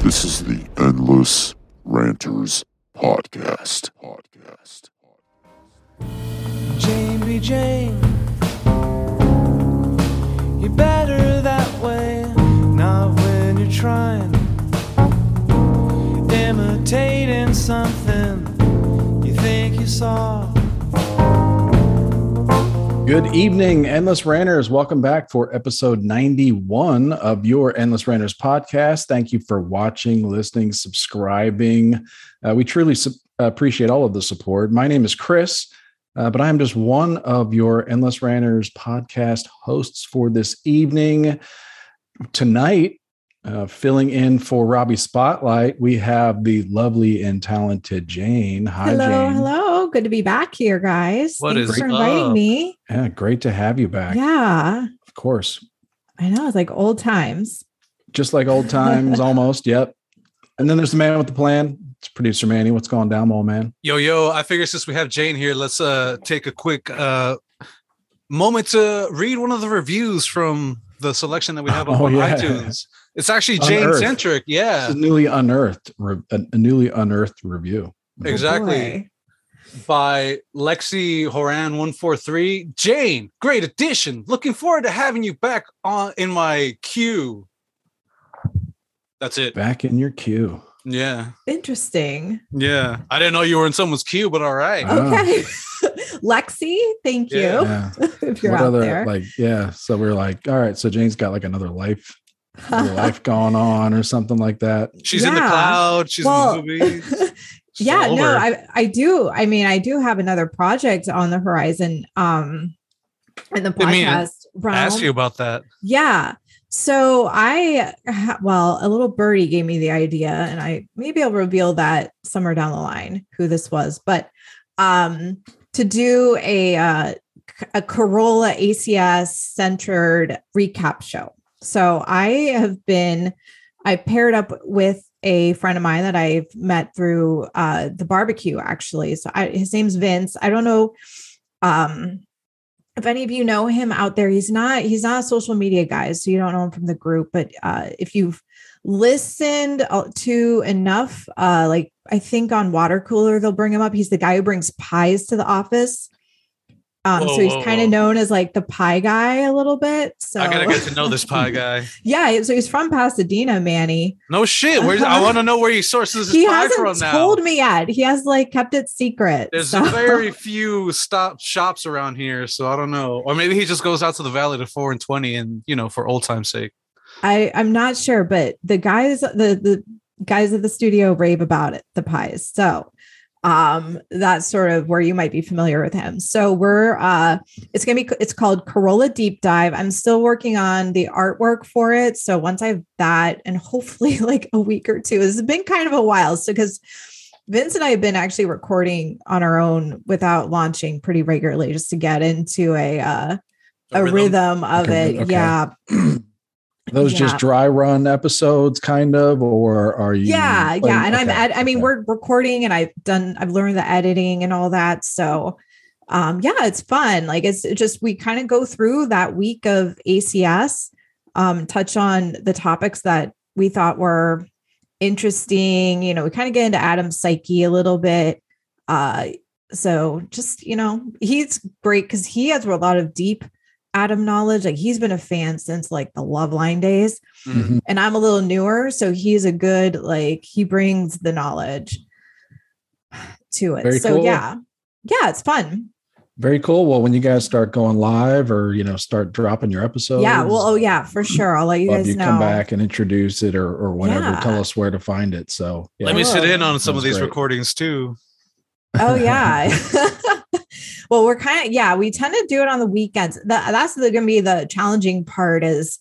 This is the Endless Ranters podcast. Jamie Jane, you're better that way, not when you're trying, imitating something you think you saw. Good evening, Endless Ranters. Welcome back for episode 91 of your Endless Ranters podcast. Thank you for watching, listening, subscribing. We truly appreciate all of the support. My name is Chris, but I'm just one of your Endless Ranters podcast hosts for this evening. Tonight, filling in for Robbie Spotlight, we have the lovely and talented Jane. Hi, hello, Jane. Hello. Good to be back here, guys. Thanks for inviting me. Yeah, great to have you back. Yeah. Of course. I know. It's like old times. Just like old times, almost. Yep. And then there's the man with the plan. It's producer Manny. What's going down, old man? Yo. I figure since we have Jane here, let's take a quick moment to read one of the reviews from the selection that we have on iTunes. It's actually Jane-centric, yeah. It's a newly unearthed review. Exactly. Oh, by Lexi Horan 143. Jane, great addition. Looking forward to having you back in my queue. That's it. Back in your queue. Yeah. Interesting. Yeah. I didn't know you were in someone's queue, but all right. Okay. Lexi, thank you. Yeah. If you're out there. So we're like, all right, so Jane's got like another life. Your life going on or something like that. She's in the cloud. She's in the movies. Yeah, no, I do. I mean, I do have another project on the horizon in the podcast realm. I asked you about that. Yeah. So a little birdie gave me the idea, and I'll reveal that somewhere down the line who this was, but to do a Carolla ACS centered recap show. So I paired up with a friend of mine that I've met through the barbecue, actually. So his name's Vince. I don't know if any of you know him out there. He's not a social media guy, so you don't know him from the group. But if you've listened to enough, like I think on Water Cooler, they'll bring him up. He's the guy who brings pies to the office. So he's kind of known as like the pie guy a little bit. So I gotta get to know this pie guy. Yeah, so he's from Pasadena, Manny. No shit. I want to know where he sources his pie from now. He hasn't told me yet. He has like kept it secret. There's very few shops around here, so I don't know. Or maybe he just goes out to the valley to 420 and for old time's sake. I'm not sure, but the guys at the studio rave about it, the pies. So that's sort of where you might be familiar with him. So it's called Carolla Deep Dive. I'm still working on the artwork for it. So once I have that, and hopefully like a week or two, it's been kind of a while. So, cause Vince and I have been actually recording on our own without launching pretty regularly, just to get into a rhythm of it. Okay. Yeah. Those just dry run episodes kind of, or are you? Yeah. And we're recording, and I've learned the editing and all that. So it's fun. Like it's just, we kind of go through that week of ACS, touch on the topics that we thought were interesting. We kind of get into Adam's psyche a little bit. So just, he's great, 'cause he has a lot of deep Adam knowledge. Like he's been a fan since like the Loveline days, mm-hmm. and I'm a little newer. So he's a good, like he brings the knowledge to it. Very so cool. Yeah, it's fun. Very cool. Well, when you guys start going live or, start dropping your episodes. Yeah. Well, for sure. I'll let you guys know. Come back and introduce it or whatever, tell us where to find it. So yeah. Let me sit in on some of these recordings too. Oh yeah. Well, we're we tend to do it on the weekends. That's going to be the challenging part, is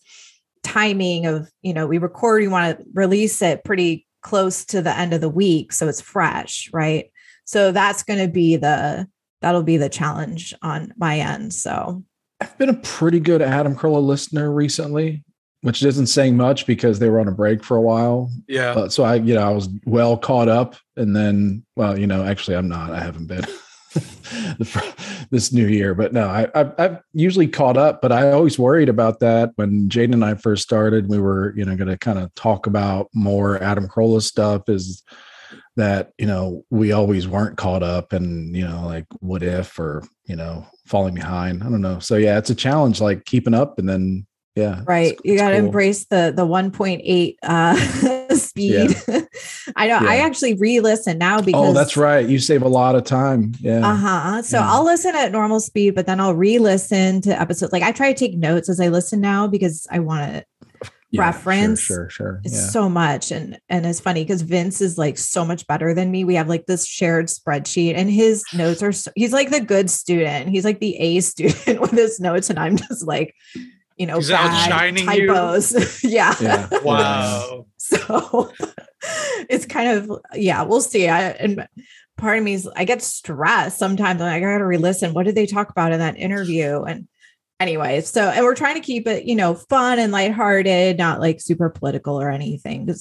timing of, we record, you want to release it pretty close to the end of the week. So it's fresh. Right. So that's going to be that'll be the challenge on my end. So I've been a pretty good Adam Carolla listener recently, which isn't saying much because they were on a break for a while. Yeah. So I was well caught up, and then, actually I'm not, I haven't been. this new year. But no, I've usually caught up, but I always worried about that. When Jaden and I first started, we were, going to kind of talk about more Adam Carolla stuff, is that, we always weren't caught up, and, like what if, or, falling behind. I don't know. So yeah, it's a challenge, like keeping up, and then, yeah. Right. You got to embrace the 1.8 speed. Yeah. I know. Yeah. I actually re-listen now because. Oh, that's right. You save a lot of time. Yeah. Uh-huh. So yeah. I'll listen at normal speed, but then I'll re-listen to episodes. Like I try to take notes as I listen now because I want to reference. Sure. It's so much. And it's funny because Vince is like so much better than me. We have like this shared spreadsheet, and his notes are, he's like the good student. He's like the A student with his notes. And I'm just like, he's outshining typos. You. Yeah. Wow. So it's kind of, we'll see. And part of me is, I get stressed sometimes. I'm like, I got to re-listen. What did they talk about in that interview? And anyway, so, and we're trying to keep it, fun and lighthearted, not like super political or anything.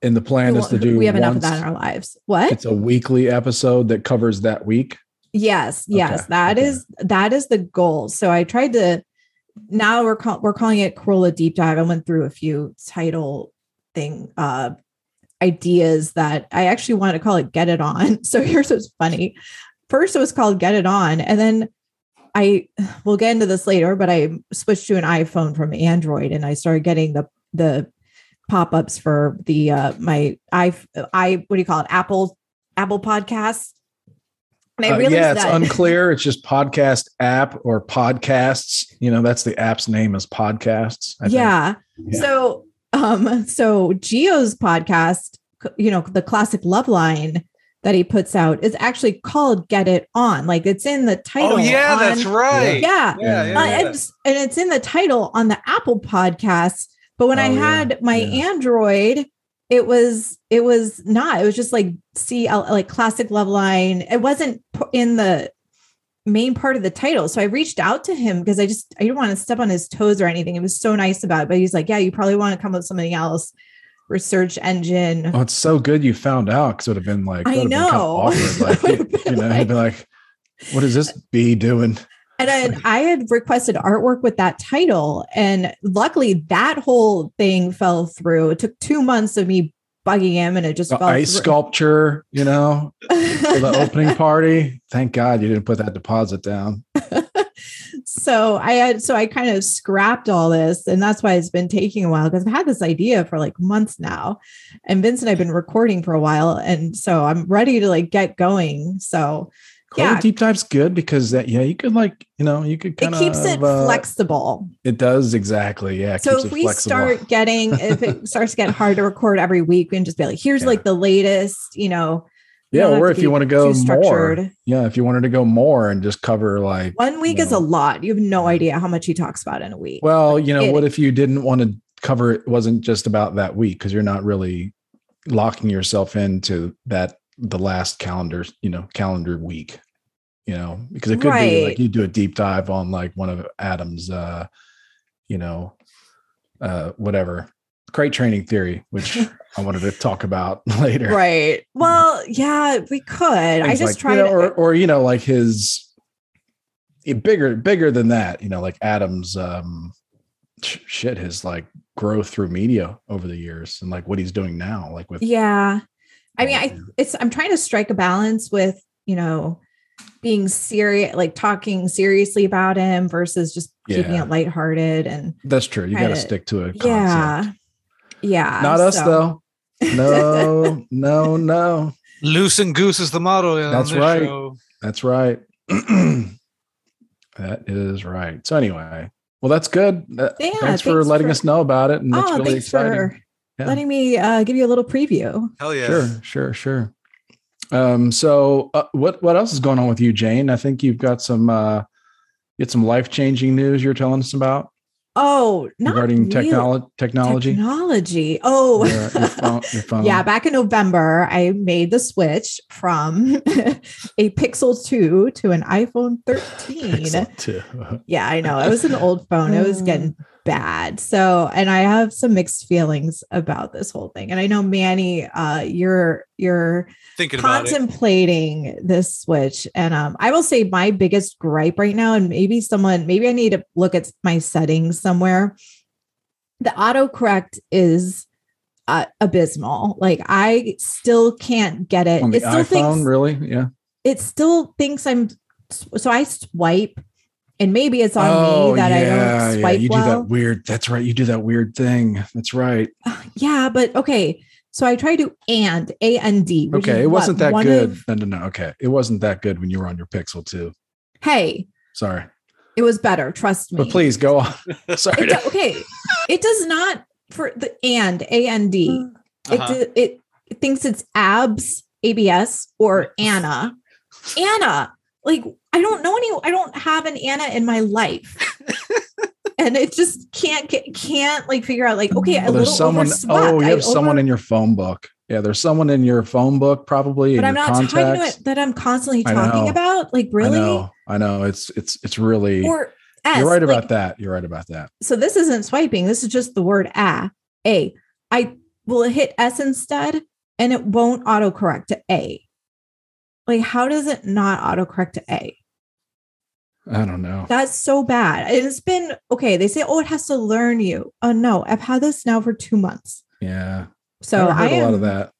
And the plan is to do, we have enough of that in our lives. What? It's a weekly episode that covers that week. Yes. Okay. That is the goal. So I tried to, now we're calling it Carolla Deep Dive. I went through a few title ideas that I actually wanted to call it Get It On. So here's what's funny. First, it was called Get It On. And then we'll get into this later, but I switched to an iPhone from Android, and I started getting the pop-ups for the, my, what do you call it? Apple Podcasts. And I realized it's unclear. It's just podcast app or podcasts. That's the app's name, is podcasts. I think. Yeah. So Gio's podcast, the classic love line that he puts out is actually called Get It On. Like it's in the title. Oh yeah, that's right. Yeah. And it's in the title on the Apple Podcasts. But when I had my Android, it was not, it was just like CL, like classic love line. It wasn't in the main part of the title. So I reached out to him because I didn't want to step on his toes or anything. It was so nice about it, but he's like, yeah, you probably want to come up with something else. Research engine. Oh, it's so good. You found out. Cause it would have been like, I know, he'd be like, what is this bee doing? And I had requested artwork with that title. And luckily that whole thing fell through. It took 2 months of me bugging him, and it just fell ice through. Sculpture, for the opening party. Thank God you didn't put that deposit down. So I kind of scrapped all this, and that's why it's been taking a while, because I've had this idea for like months now, and Vince and I've been recording for a while. And so I'm ready to like get going. So Carolla Deep Dive's good because you could it keeps it flexible. It does. Exactly. Yeah. So if we start if it starts to get hard to record every week, we can just be like, here's like the latest, Yeah. Or if you want to go more. Yeah. If you wanted to go more and just cover like 1 week is a lot. You have no idea how much he talks about in a week. Well, what if you didn't want to cover it? Wasn't just about that week, because you're not really locking yourself into that. The last calendar week, because it could be like you do a deep dive on like one of Adam's, whatever crate training theory, which I wanted to talk about later. Right. Well, we could. Things I just try to, or like his bigger than that, like Adam's his like growth through media over the years, and like what he's doing now, like with I'm trying to strike a balance with, being serious, like talking seriously about him versus just keeping it lighthearted. And that's true. You got to stick to a concept. Yeah. Not us though. No. Loose and goose is the motto. That's right. Show. That's right. That is right. So anyway, well, that's good. Thanks for letting us know about it. And that's really exciting. Letting me give you a little preview. Hell yeah. Sure. So what else is going on with you, Jane? I think you've got some life-changing news you're telling us about. Oh, not regarding technology. Technology. Oh, your phone. Yeah. Back in November, I made the switch from a Pixel 2 to an iPhone 13. Yeah, I know. It was an old phone. It was getting bad. So, and I have some mixed feelings about this whole thing. And I know, Manny, you're thinking contemplating about this switch. And I will say my biggest gripe right now, and maybe I need to look at my settings somewhere. The autocorrect is abysmal. Like, I still can't get it. On the iPhone, really? Yeah. It still thinks so I swipe, and maybe it's on me that I don't swipe. That's right. You do that weird thing. That's right. Yeah. But okay. So I try to A-N-D. Okay. It wasn't that good. No. Okay. It wasn't that good when you were on your Pixel too. Hey, sorry. It was better. Trust me. But please go on. Sorry. Okay. It does not for the A-N-D. It thinks it's abs, ABS, or Anna. Anna. Like, I don't have an Anna in my life. And it just can't figure out, like, okay, you have someone in your phone book. Yeah. There's someone in your phone book probably. But I'm not talking to it that I'm constantly talking about. Like, really? I know. It's really, or S, you're right about that. You're right about that. So this isn't swiping. This is just the word A. I will hit S instead, and it won't autocorrect to A. Like, how does it not autocorrect to A? I don't know. That's so bad. It's been, okay, they say, it has to learn you. Oh, no. I've had this now for 2 months. Yeah. So I heard a lot of that.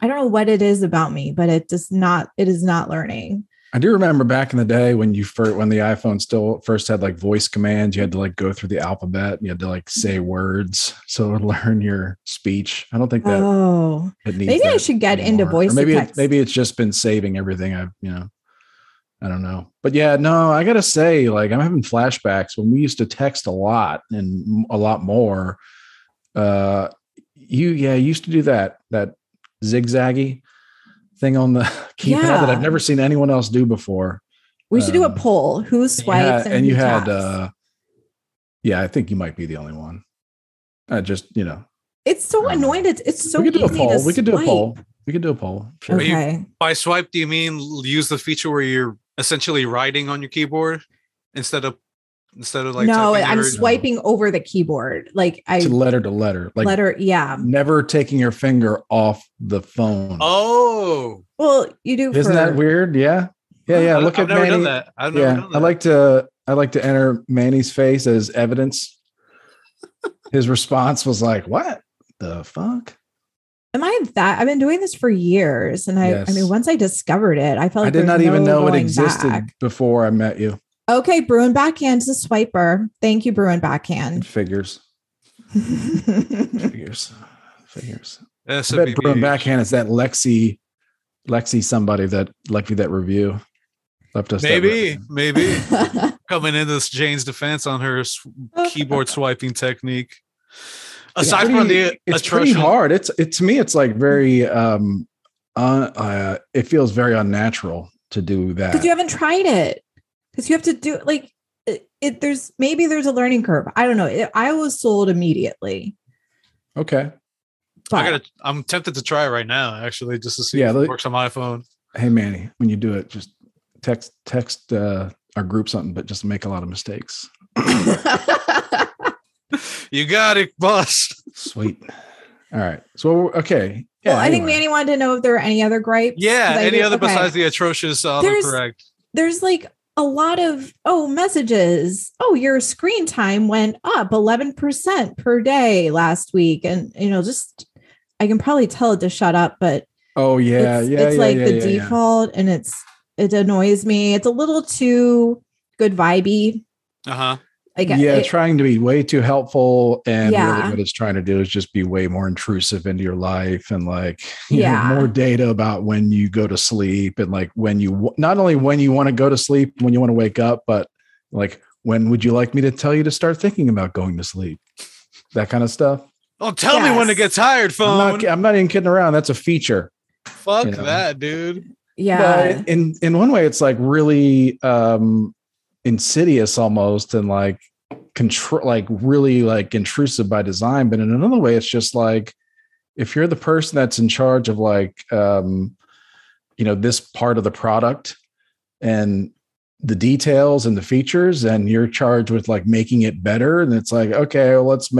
I don't know what it is about me, but it is not learning. I do remember back in the day when the iPhone still first had like voice commands, you had to like go through the alphabet and you had to like say words. So it would learn your speech. I don't think that. Oh, maybe I should get into voice. Or maybe it's just been saving everything I don't know. But yeah, no, I got to say, like, I'm having flashbacks when we used to text a lot and a lot more. You used to do that zigzaggy thing on the keypad that I've never seen anyone else do before. We should do a poll. Who swipes and you taps? I think you might be the only one. It's so annoying. It's so easy. We could do a poll. Sure. Okay. By swipe, do you mean use the feature where you're essentially writing on your keyboard instead of like? No, I'm swiping over the keyboard. Like letter to letter. Like letter. Yeah. Never taking your finger off the phone. Oh. Well, you do. Isn't that weird? Yeah. Yeah. Yeah. Look at Manny. I've never done that. I like to enter Manny's face as evidence. His response was like, "What the fuck?" Am I that? I've been doing this for years. And yes. I mean, once I discovered it, I felt like I did not even know it existed before I met you. Okay. Bruin Backhand's a swiper. Thank you, Bruin Backhand. Figures. I bet Bruin Backhand is that Lexi somebody that likely that review left us. Maybe coming into this Jane's defense on her keyboard swiping technique. Aside from it's pretty hard. To me, it's like very, it feels very unnatural to do that. Because you haven't tried it. Because you have to do like it. There's a learning curve. I don't know. I was sold immediately. Okay. But I'm tempted to try it right now, actually, just to see if it works on my phone. Hey, Manny, when you do it, just text our group something, but just make a lot of mistakes. You got it, boss. Sweet. All right. So, okay. Yeah, well, I think Manny wanted to know if there were any other gripes. Yeah. Any other besides the atrocious autocorrect. There's like a lot of, messages. Oh, your screen time went up 11% per day last week. And, I can probably tell it to shut up, but. Oh, yeah. It's the default and it annoys me. It's a little too good vibey. Uh-huh. Trying to be way too helpful, and really what it's trying to do is just be way more intrusive into your life, and like you know, more data about when you go to sleep, and like when you not only when you want to go to sleep, when you want to wake up, but like when would you like me to tell you to start thinking about going to sleep? That kind of stuff. Oh, tell me when to get tired, phone. I'm not even kidding around. That's a feature. Fuck that, dude. Yeah. But in one way, it's like really. Insidious almost, and like control, like really like intrusive by design. But in another way, it's just like, if you're the person that's in charge of like, this part of the product, and the details and the features, and you're charged with like making it better. And it's like, okay, well, let's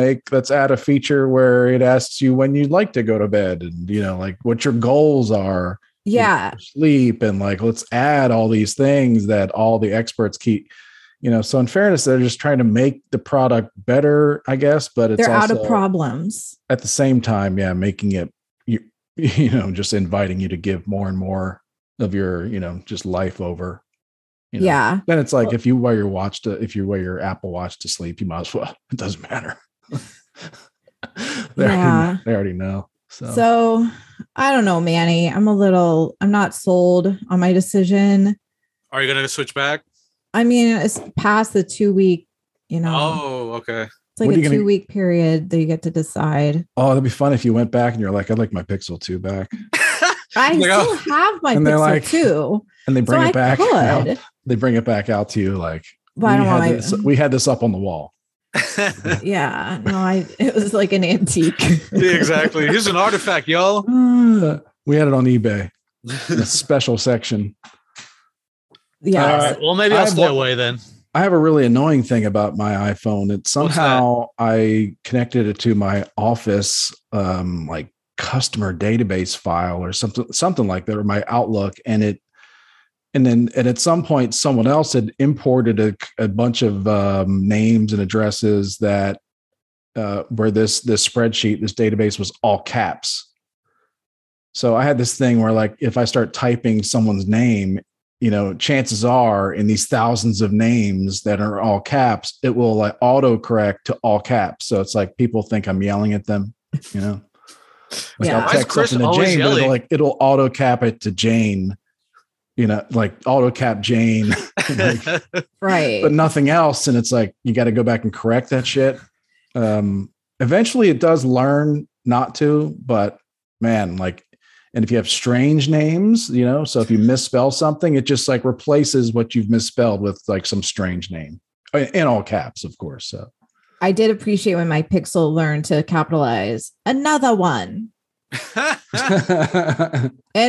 add a feature where it asks you when you'd like to go to bed and, you know, like what your goals are. Yeah. Sleep. And like, let's add all these things that all the experts keep, you know, so in fairness, they're just trying to make the product better, I guess, but it's they're also out of problems at the same time. Yeah. Making it, you know, just inviting you to give more and more of your, you know, just life over. You know? Yeah. Then it's like, if you wear your watch to, if you wear your Apple Watch to sleep, you might as well, it doesn't matter. They already know. So I don't know, Manny, I'm not sold on my decision. Are you going to switch back? I mean, it's past the 2 week, you know. Oh, okay. It's like a 2 week period that you get to decide. Oh, that'd be fun if you went back and you're like, I'd like my Pixel 2 back. I still have my Pixel 2. And they bring it back. They bring it back out to you. Like, we had this up on the wall. Yeah. No, it was like an antique. Yeah, exactly. Here's an artifact, y'all. We had it on eBay. A special section. Yeah. All right. Well, maybe I'll stay away then. I have a really annoying thing about my iPhone. It somehow I connected it to my office, like customer database file or something like that, or my Outlook, and at some point someone else had imported a bunch of names and addresses that where this database was all caps. So I had this thing where, like, if I start typing someone's name, you know, chances are in these thousands of names that are all caps, it will like autocorrect to all caps. So it's like people think I'm yelling at them, you know. Like, yeah. I'll text something to Jane, but it'll auto cap it to Jane, you know, like auto cap Jane. Right. But nothing else. And it's like, you got to go back and correct that shit. Eventually it does learn not to, but man, like, and if you have strange names, you know, so if you misspell something, it just like replaces what you've misspelled with like some strange name in all caps, of course. So I did appreciate when my Pixel learned to capitalize another one. And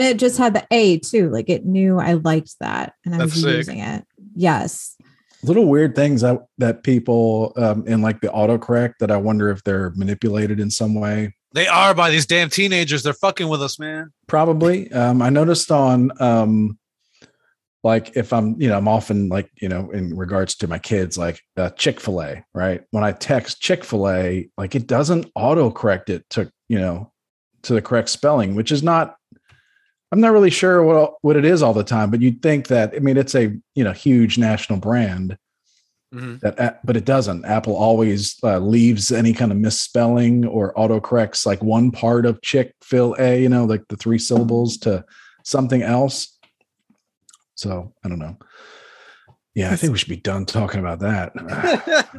it just had the A too. Like, it knew I liked that and I was using it. Yes. Little weird things that people in like the autocorrect that I wonder if they're manipulated in some way. They are by these damn teenagers. They're fucking with us, man. Probably. I noticed on like if I'm, you know, I'm often like, you know, in regards to my kids, like Chick-fil-A, right? When I text Chick-fil-A, like it doesn't autocorrect it to, you know, to the correct spelling, which is not, I'm not really sure what it is all the time, but you'd think that, I mean, it's a, you know, huge national brand, mm-hmm. But it doesn't. Apple always leaves any kind of misspelling or autocorrects like one part of Chick-fil-A, you know, like the three syllables to something else. So I don't know. Yeah, I think we should be done talking about that.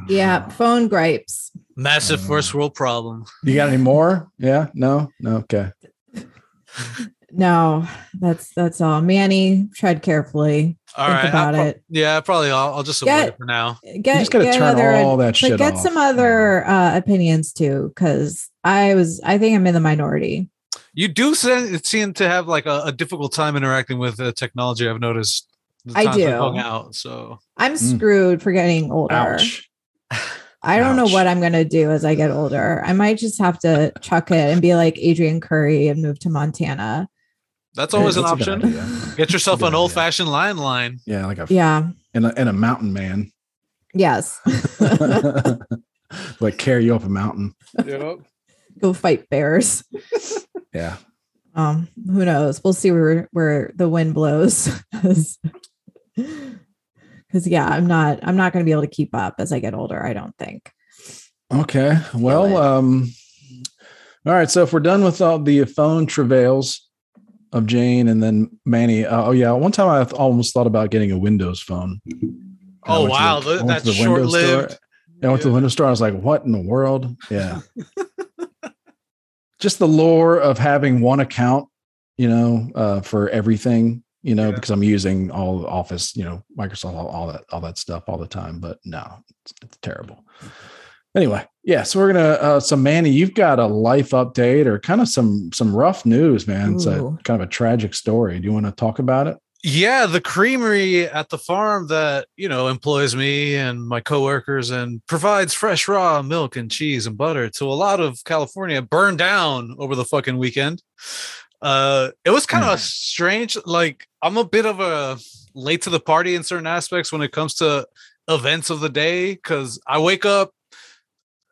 Yeah, phone gripes. Massive first world problem. You got any more? Yeah, no, okay. No, that's all. Manny, tread carefully. All think right, about it. Yeah, probably. I'll just avoid it for now. You just got to turn all that shit off. Get some other opinions too, because I think I'm in the minority. You do seem to have like a difficult time interacting with technology. I've noticed. I do. Hung out, so I'm screwed for getting older. Ouch. I don't know what I'm going to do as I get older. I might just have to chuck it and be like Adrian Curry and move to Montana. That's always an option. Get yourself an old-fashioned line. Yeah, like and a mountain man. Yes. Like carry you up a mountain. Yep. Go fight bears. Yeah. Who knows? We'll see where the wind blows. Because I'm not going to be able to keep up as I get older, I don't think. Okay. Well, all right. So if we're done with all the phone travails of Jane and then Manny, one time I almost thought about getting a Windows phone. Oh, wow. That's short-lived. I went to the Windows store. I was like, what in the world? Yeah. Just the lore of having one account, you know, for everything, you know, because I'm using all Office, you know, Microsoft, all that stuff all the time. But no, it's terrible. Anyway, yeah. So we're gonna. So Manny, you've got a life update or kind of some rough news, man. It's kind of a tragic story. Do you want to talk about it? Yeah, the creamery at the farm that, you know, employs me and my coworkers and provides fresh raw milk and cheese and butter to a lot of California burned down over the fucking weekend. It was kind of strange. Like, I'm a bit of a late to the party in certain aspects when it comes to events of the day, because I wake up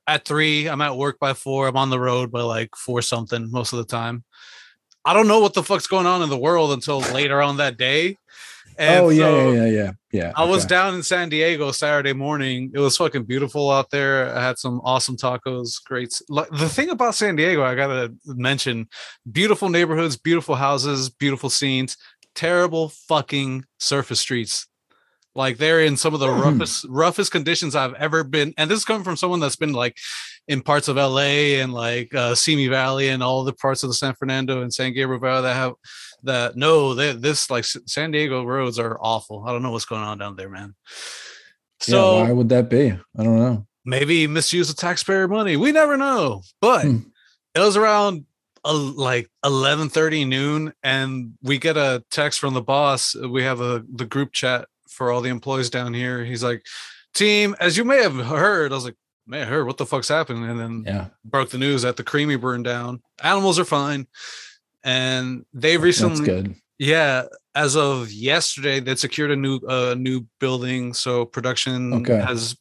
at 3, I'm at work by 4, I'm on the road by like 4 something most of the time. I don't know what the fuck's going on in the world until later on that day. And yeah. I was down in San Diego Saturday morning. It was fucking beautiful out there. I had some awesome tacos. Great. The thing about San Diego, I got to mention, beautiful neighborhoods, beautiful houses, beautiful scenes, terrible fucking surface streets. Like, they're in some of the roughest conditions I've ever been. And this is coming from someone that's been like in parts of LA and like Simi Valley and all the parts of the San Fernando and San Gabriel Valley that have that. No, this like San Diego roads are awful. I don't know what's going on down there, man. So yeah, why would that be? I don't know. Maybe misuse of taxpayer money. We never know. But it was around like 11:30 noon. And we get a text from the boss. We have the group chat for all the employees down here. He's like, team, as you may have heard, I was like, what the fuck's happened? And then broke the news that the creamy burned down. Animals are fine. And they recently, as of yesterday, they secured a new building. So production has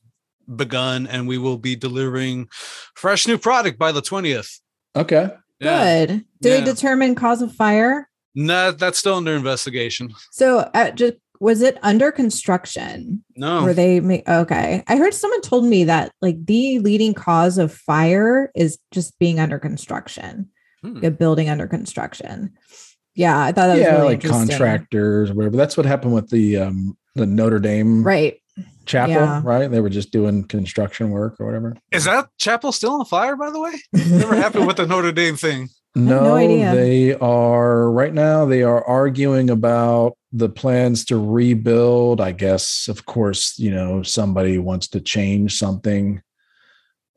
begun, and we will be delivering fresh new product by the 20th. Okay. Yeah. Good. Did they determine cause of fire? No, that's still under investigation. So was it under construction? No. Were they okay? I heard someone told me that like the leading cause of fire is just being under construction, a building under construction. Yeah, I thought that was really like contractors or whatever. That's what happened with the Notre Dame chapel, right? They were just doing construction work or whatever. Is that chapel still on fire, by the way? Never happened with the Notre Dame thing. No idea. They are right now. They are arguing about the plans to rebuild. I guess, of course, you know, somebody wants to change something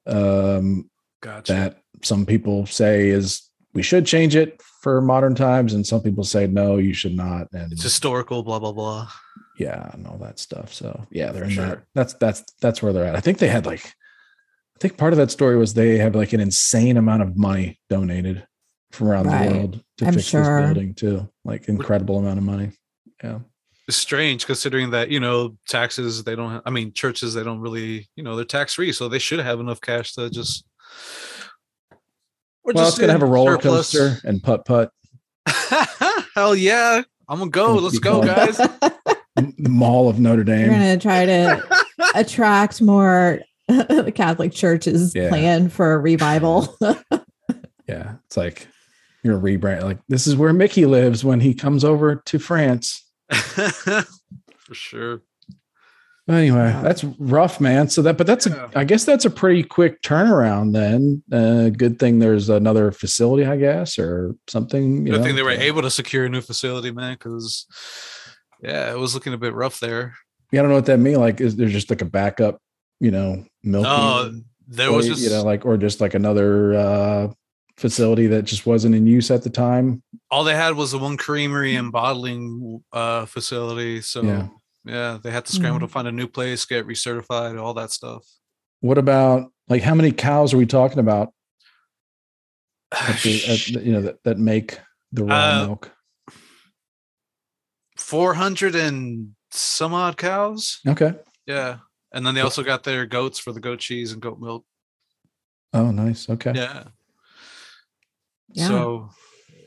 that some people say is we should change it for modern times, and some people say no, you should not. And it's historical, blah blah blah. Yeah, and all that stuff. So yeah, they're in that. That's where they're at. I think they had like, I think part of that story was they have like an insane amount of money donated from around the world to fix this building too. Like incredible amount of money. Yeah. It's strange considering that, you know, taxes, they don't, churches, they don't really, you know, they're tax free. So they should have enough cash to just. It's going to have a roller coaster and putt-putt. Hell yeah. I'm going to go. Let's go, guys. The Mall of Notre Dame. We're going to try to attract more the Catholic Church's plan for a revival. It's like, you're rebrand. Like, this is where Mickey lives when he comes over to France. For sure. Anyway, that's rough, man. So that, but that's I guess that's a pretty quick turnaround then. Good thing there's another facility, I guess, or something. Good thing they were able to secure a new facility, man, because it was looking a bit rough there. Yeah, I don't know what that means. Like, is there just like a backup, you know, milk? There was just, you know, like, or just like another facility that just wasn't in use at the time. All they had was the one creamery and bottling facility. So they had to scramble to find a new place, get recertified, all that stuff. What about like how many cows are we talking about? That make the raw milk. 400 and some odd cows. Okay. Yeah, and then they also got their goats for the goat cheese and goat milk. Oh, nice. Okay. Yeah. Yeah. So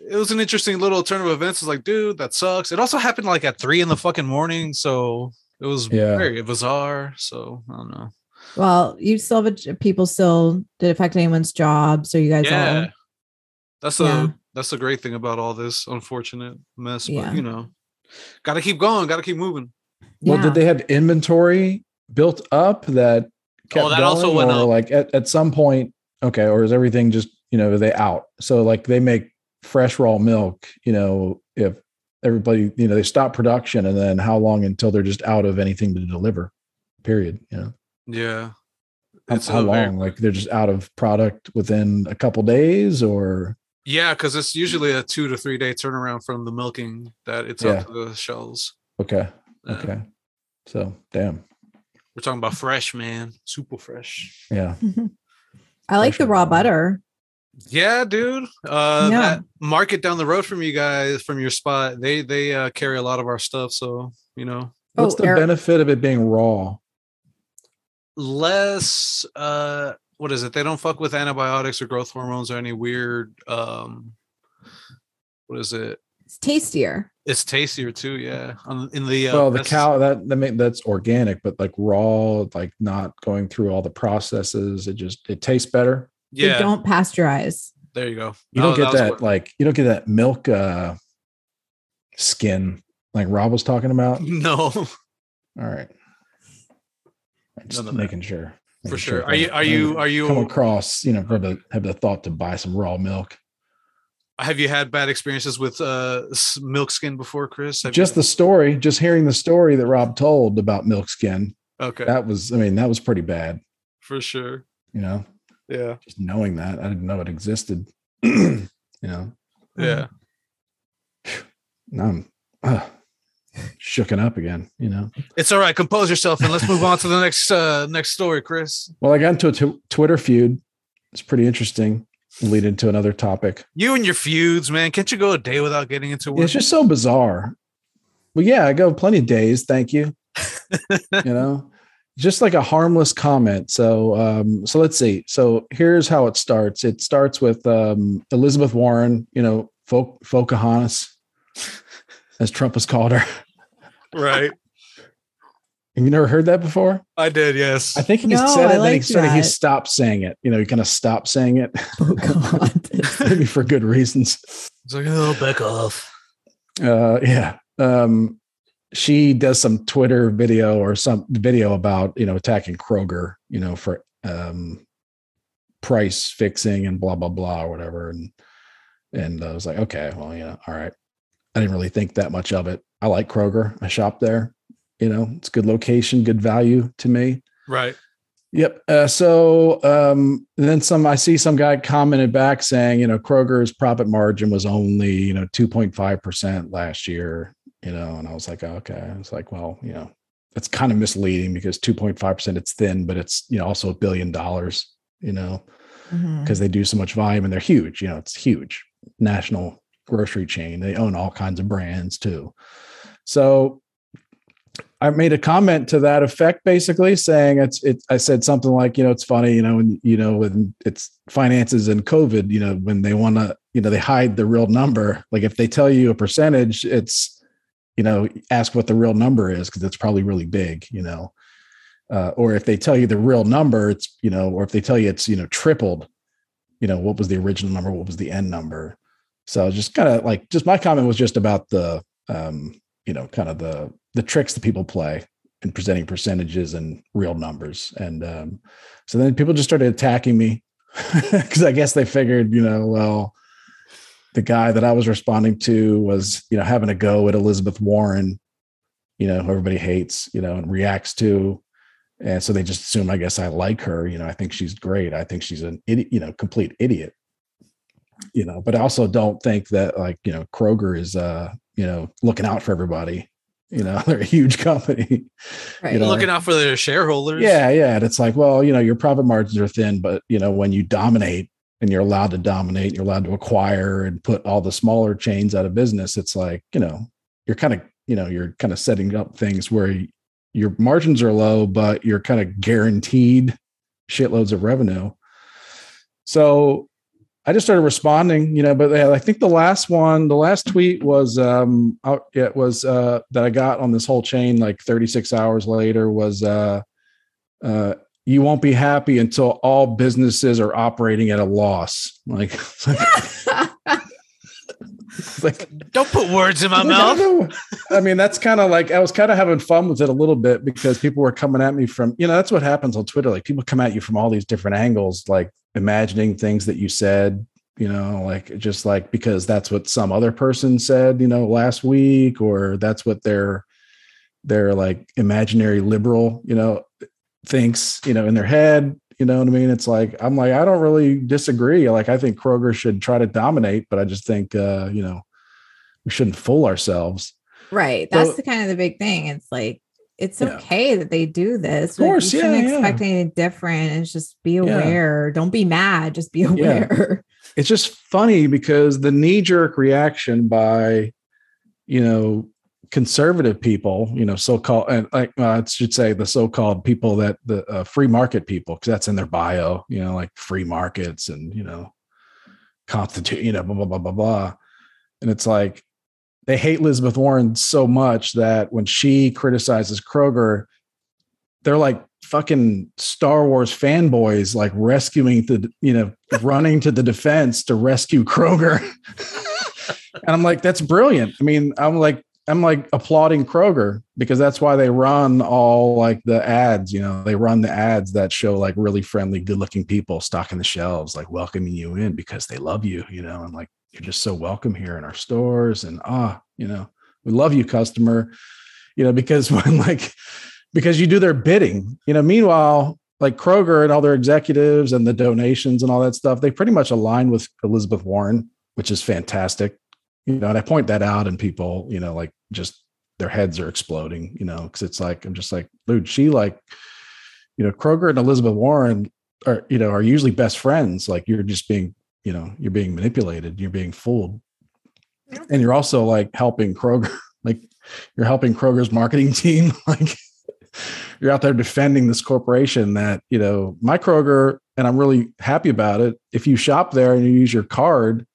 it was an interesting little turn of events. It's like, dude, that sucks. It also happened like at 3 in the fucking morning. So it was very bizarre. So I don't know. Well, you still have people still, did it affect anyone's job? So you guys all. That's the great thing about all this unfortunate mess. But you know, got to keep going. Got to keep moving. Yeah. Well, did they have inventory built up that kept that going, also went up? Like at some point. Okay. Or is everything just, you know, they out? So like they make fresh raw milk, you know, if everybody, you know, they stop production, and then how long until they're just out of anything to deliver, period. You know? Yeah. How long? Like they're just out of product within a couple days or. Yeah, because it's usually a 2 to 3 day turnaround from the milking that it's up to the shells. Okay. So, damn. We're talking about fresh, man. Super fresh. Yeah. I like the raw butter. Yeah, dude. That market down the road from you guys, from your spot, they carry a lot of our stuff. So, you know. What's the benefit of it being raw? Less, what is it? They don't fuck with antibiotics or growth hormones or any weird, what is it? It's tastier. It's tastier too, yeah. In the the cow that's organic, but like raw, like not going through all the processes. It tastes better. Yeah. They don't pasteurize. There you go. You don't get that milk skin like Rob was talking about. No. All right. I'm just making sure. Are you come across? You know, have the thought to buy some raw milk. Have you had bad experiences with milk skin before, Chris? Just hearing the story that Rob told about milk skin. Okay. That was pretty bad. For sure. You know? Yeah. Just knowing that. I didn't know it existed. You know? Yeah. Now I'm shooken up again, you know? It's all right. Compose yourself and let's move on to the next story, Chris. Well, I got into a Twitter feud. It's pretty interesting. Lead into another topic. You and your feuds, man. Can't you go a day without getting into one? It's just so bizarre. Well, yeah, I go plenty of days. Thank you. You know, just like a harmless comment. So let's see. So here's how it starts. It starts with Elizabeth Warren, you know, Pocahontas, as Trump has called her. Right. And you never heard that before? I did, yes. I think said it, and he stopped saying it. You know, he kind of stopped saying it. Oh, God. Maybe for good reasons. It's like, oh, back off. Yeah. She does some Twitter video or some video about, you know, attacking Kroger, you know, for price fixing and blah, blah, blah, or whatever. And I was like, okay, well, yeah, all right. I didn't really think that much of it. I like Kroger. I shop there. You know, it's good location, good value to me. Right. Yep. I see some guy commented back saying, you know, Kroger's profit margin was only, you know, 2.5% last year, you know, and I was like, oh, okay. I was like, well, you know, that's kind of misleading because 2.5%, it's thin, but it's, you know, also $1 billion, you know, because they do so much volume and they're huge, you know, it's huge national grocery chain. They own all kinds of brands too. So I made a comment to that effect, basically saying I said something like, you know, it's funny, you know, when, you know, when it's finances and COVID, you know, when they want to, you know, they hide the real number. Like if they tell you a percentage, it's, you know, ask what the real number is because it's probably really big, you know, or if they tell you the real number, it's, you know, or if they tell you it's, you know, tripled, you know, what was the original number? What was the end number? So just kind of like, just my comment was just about the, you know, kind of the tricks that people play in presenting percentages and real numbers. And so then people just started attacking me because I guess they figured, you know, well, the guy that I was responding to was, you know, having a go at Elizabeth Warren, you know, who everybody hates, you know, and reacts to. And so they just assume, I guess I like her, you know, I think she's great. I think she's an idiot, you know, complete idiot, you know, but I also don't think that like, you know, Kroger is, you know, looking out for everybody. You know, they're a huge company. Right. You know, looking out for their shareholders. Yeah, yeah. And it's like, well, you know, your profit margins are thin, but, you know, when you dominate and you're allowed to dominate, you're allowed to acquire and put all the smaller chains out of business, it's like, you know, you're kind of setting up things where your margins are low, but you're kind of guaranteed shitloads of revenue. So I just started responding, you know, but I think the last tweet was, that I got on this whole chain, like 36 hours later was, you won't be happy until all businesses are operating at a loss. Like, don't put words in my mouth. I mean, that's kind of like, I was kind of having fun with it a little bit because people were coming at me from, you know, that's what happens on Twitter. Like people come at you from all these different angles, like imagining things that you said, you know, like just like because that's what some other person said, you know, last week, or that's what their like imaginary liberal, you know, thinks, you know, in their head, You know what I mean? It's like, I'm like, I don't really disagree. Like, I think Kroger should try to dominate, but I just think, you know, we shouldn't fool ourselves. Right. That's the kind of the big thing. It's like, it's okay that they do this. Of course, you shouldn't expect anything different. It's just be aware. Yeah. Don't be mad. Just be aware. Yeah. It's just funny because the knee-jerk reaction by, you know, conservative people, you know, so-called, and like I should say the so-called people that the free market people, because that's in their bio, you know, like free markets and, you know, constitute, you know, blah, blah, blah, blah, blah. And it's like, they hate Elizabeth Warren so much that when she criticizes Kroger, they're like fucking Star Wars fanboys, like rescuing the, you know, running to the defense to rescue Kroger. And I'm like, that's brilliant. I mean, I'm like applauding Kroger because that's why they run all like the ads, you know, they run the ads that show like really friendly, good looking people stocking the shelves, like welcoming you in because they love you, you know, and like, you're just so welcome here in our stores and you know, we love you, customer, you know, because when like, because you do their bidding, you know, meanwhile, like Kroger and all their executives and the donations and all that stuff, they pretty much align with Elizabeth Warren, which is fantastic. You know, and I point that out and people, you know, like just their heads are exploding, you know, because it's like, I'm just like, dude, she like, you know, Kroger and Elizabeth Warren are, you know, are usually best friends. Like you're just being, you know, you're being manipulated, you're being fooled. And you're also like helping Kroger, like you're helping Kroger's marketing team. Like you're out there defending this corporation that, you know, my Kroger, and I'm really happy about it. If you shop there and you use your card,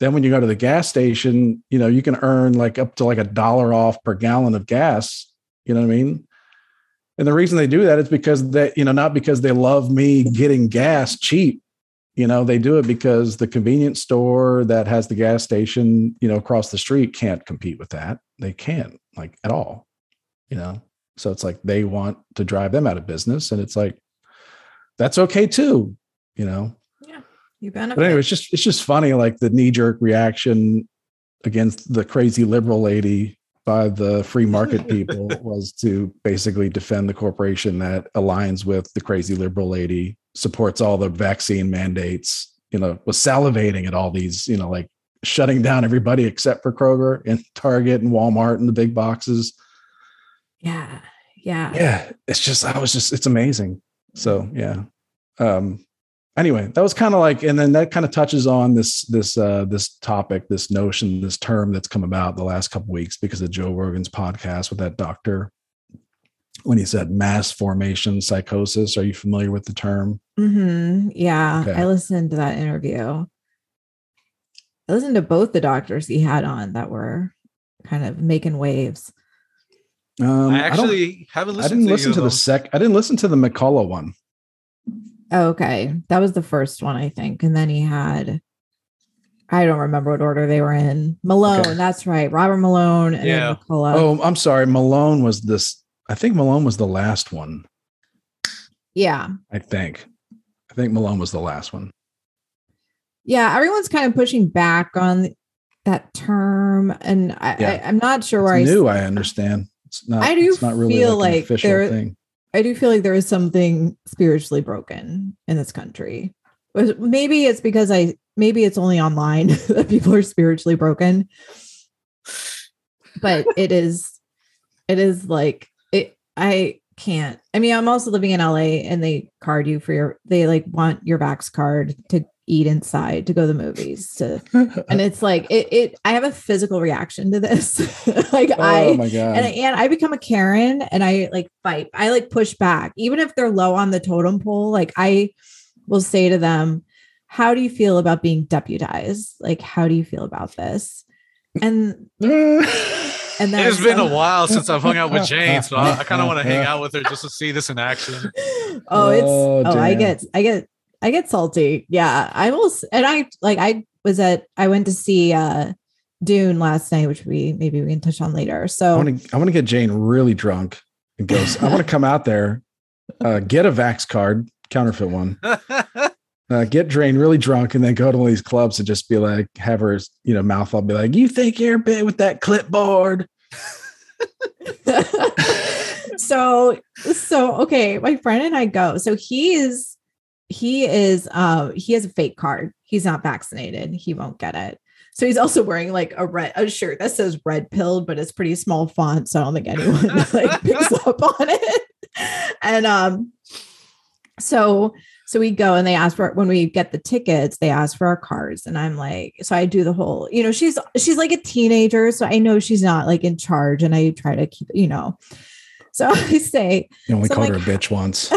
then when you go to the gas station, you know, you can earn like up to like $1 off per gallon of gas. You know what I mean? And the reason they do that is because they, you know, not because they love me getting gas cheap. You know, they do it because the convenience store that has the gas station, you know, across the street can't compete with that. They can't, like, at all, you know? So it's like, they want to drive them out of business. And it's like, that's okay too, you know? Yeah, you benefit. But anyway, it's just funny, like the knee-jerk reaction against the crazy liberal lady by the free market people was to basically defend the corporation that aligns with the crazy liberal lady, supports all the vaccine mandates, you know, was salivating at all these, you know, like shutting down everybody except for Kroger and Target and Walmart and the big boxes. Yeah. Yeah. Yeah. It's just, it's amazing. So, yeah. Anyway, that was kind of like, and then that kind of touches on this topic, this notion, this term that's come about the last couple of weeks because of Joe Rogan's podcast with that doctor, when he said mass formation psychosis. Are you familiar with the term? Mm-hmm. Yeah. Okay. I listened to that interview. I listened to both the doctors he had on that were kind of making waves. I actually haven't listened to I didn't listen to the McCullough one. Oh, okay. That was the first one, I think. And then he had, I don't remember what order they were in. Malone. Okay. That's right. Robert Malone and then McCullough. Oh, I'm sorry. Malone was this. I think Malone was the last one. Yeah. I think Malone was the last one. Yeah. Everyone's kind of pushing back on that term. And I'm not sure where it's new. I understand. I do feel like there is something spiritually broken in this country. Maybe it's because maybe it's only online that people are spiritually broken, but it is like, I can't. I mean, I'm also living in LA and they card you for they like want your Vax card to eat inside, to go to the movies. And it's like, I have a physical reaction to this. Like my God. And I become a Karen and I like fight. I like push back. Even if they're low on the totem pole, like I will say to them, how do you feel about being deputized? Like, how do you feel about this? And then it's been a while since I've hung out with Jane, so I kind of want to hang out with her just to see this in action. I get salty. Yeah, I will. And I went to see Dune last night, which we can touch on later. So I want to get Jane really drunk and go. I want to come out there, get a Vax card, counterfeit one. Get Jane really drunk and then go to one of these clubs and just be like, have her, you know, mouth all be like, you think you're big with that clipboard? So, okay. My friend and I go, so he is He has a fake card. He's not vaccinated. He won't get it. So he's also wearing like a shirt that says red pilled, but it's pretty small font. So I don't think anyone like picks up on it. And so we go and they ask for, when we get the tickets, they ask for our cards. And I'm like, so I do the whole, you know, she's like a teenager. So I know she's not like in charge, and I try to keep, you know, so I say, and we called her a bitch once.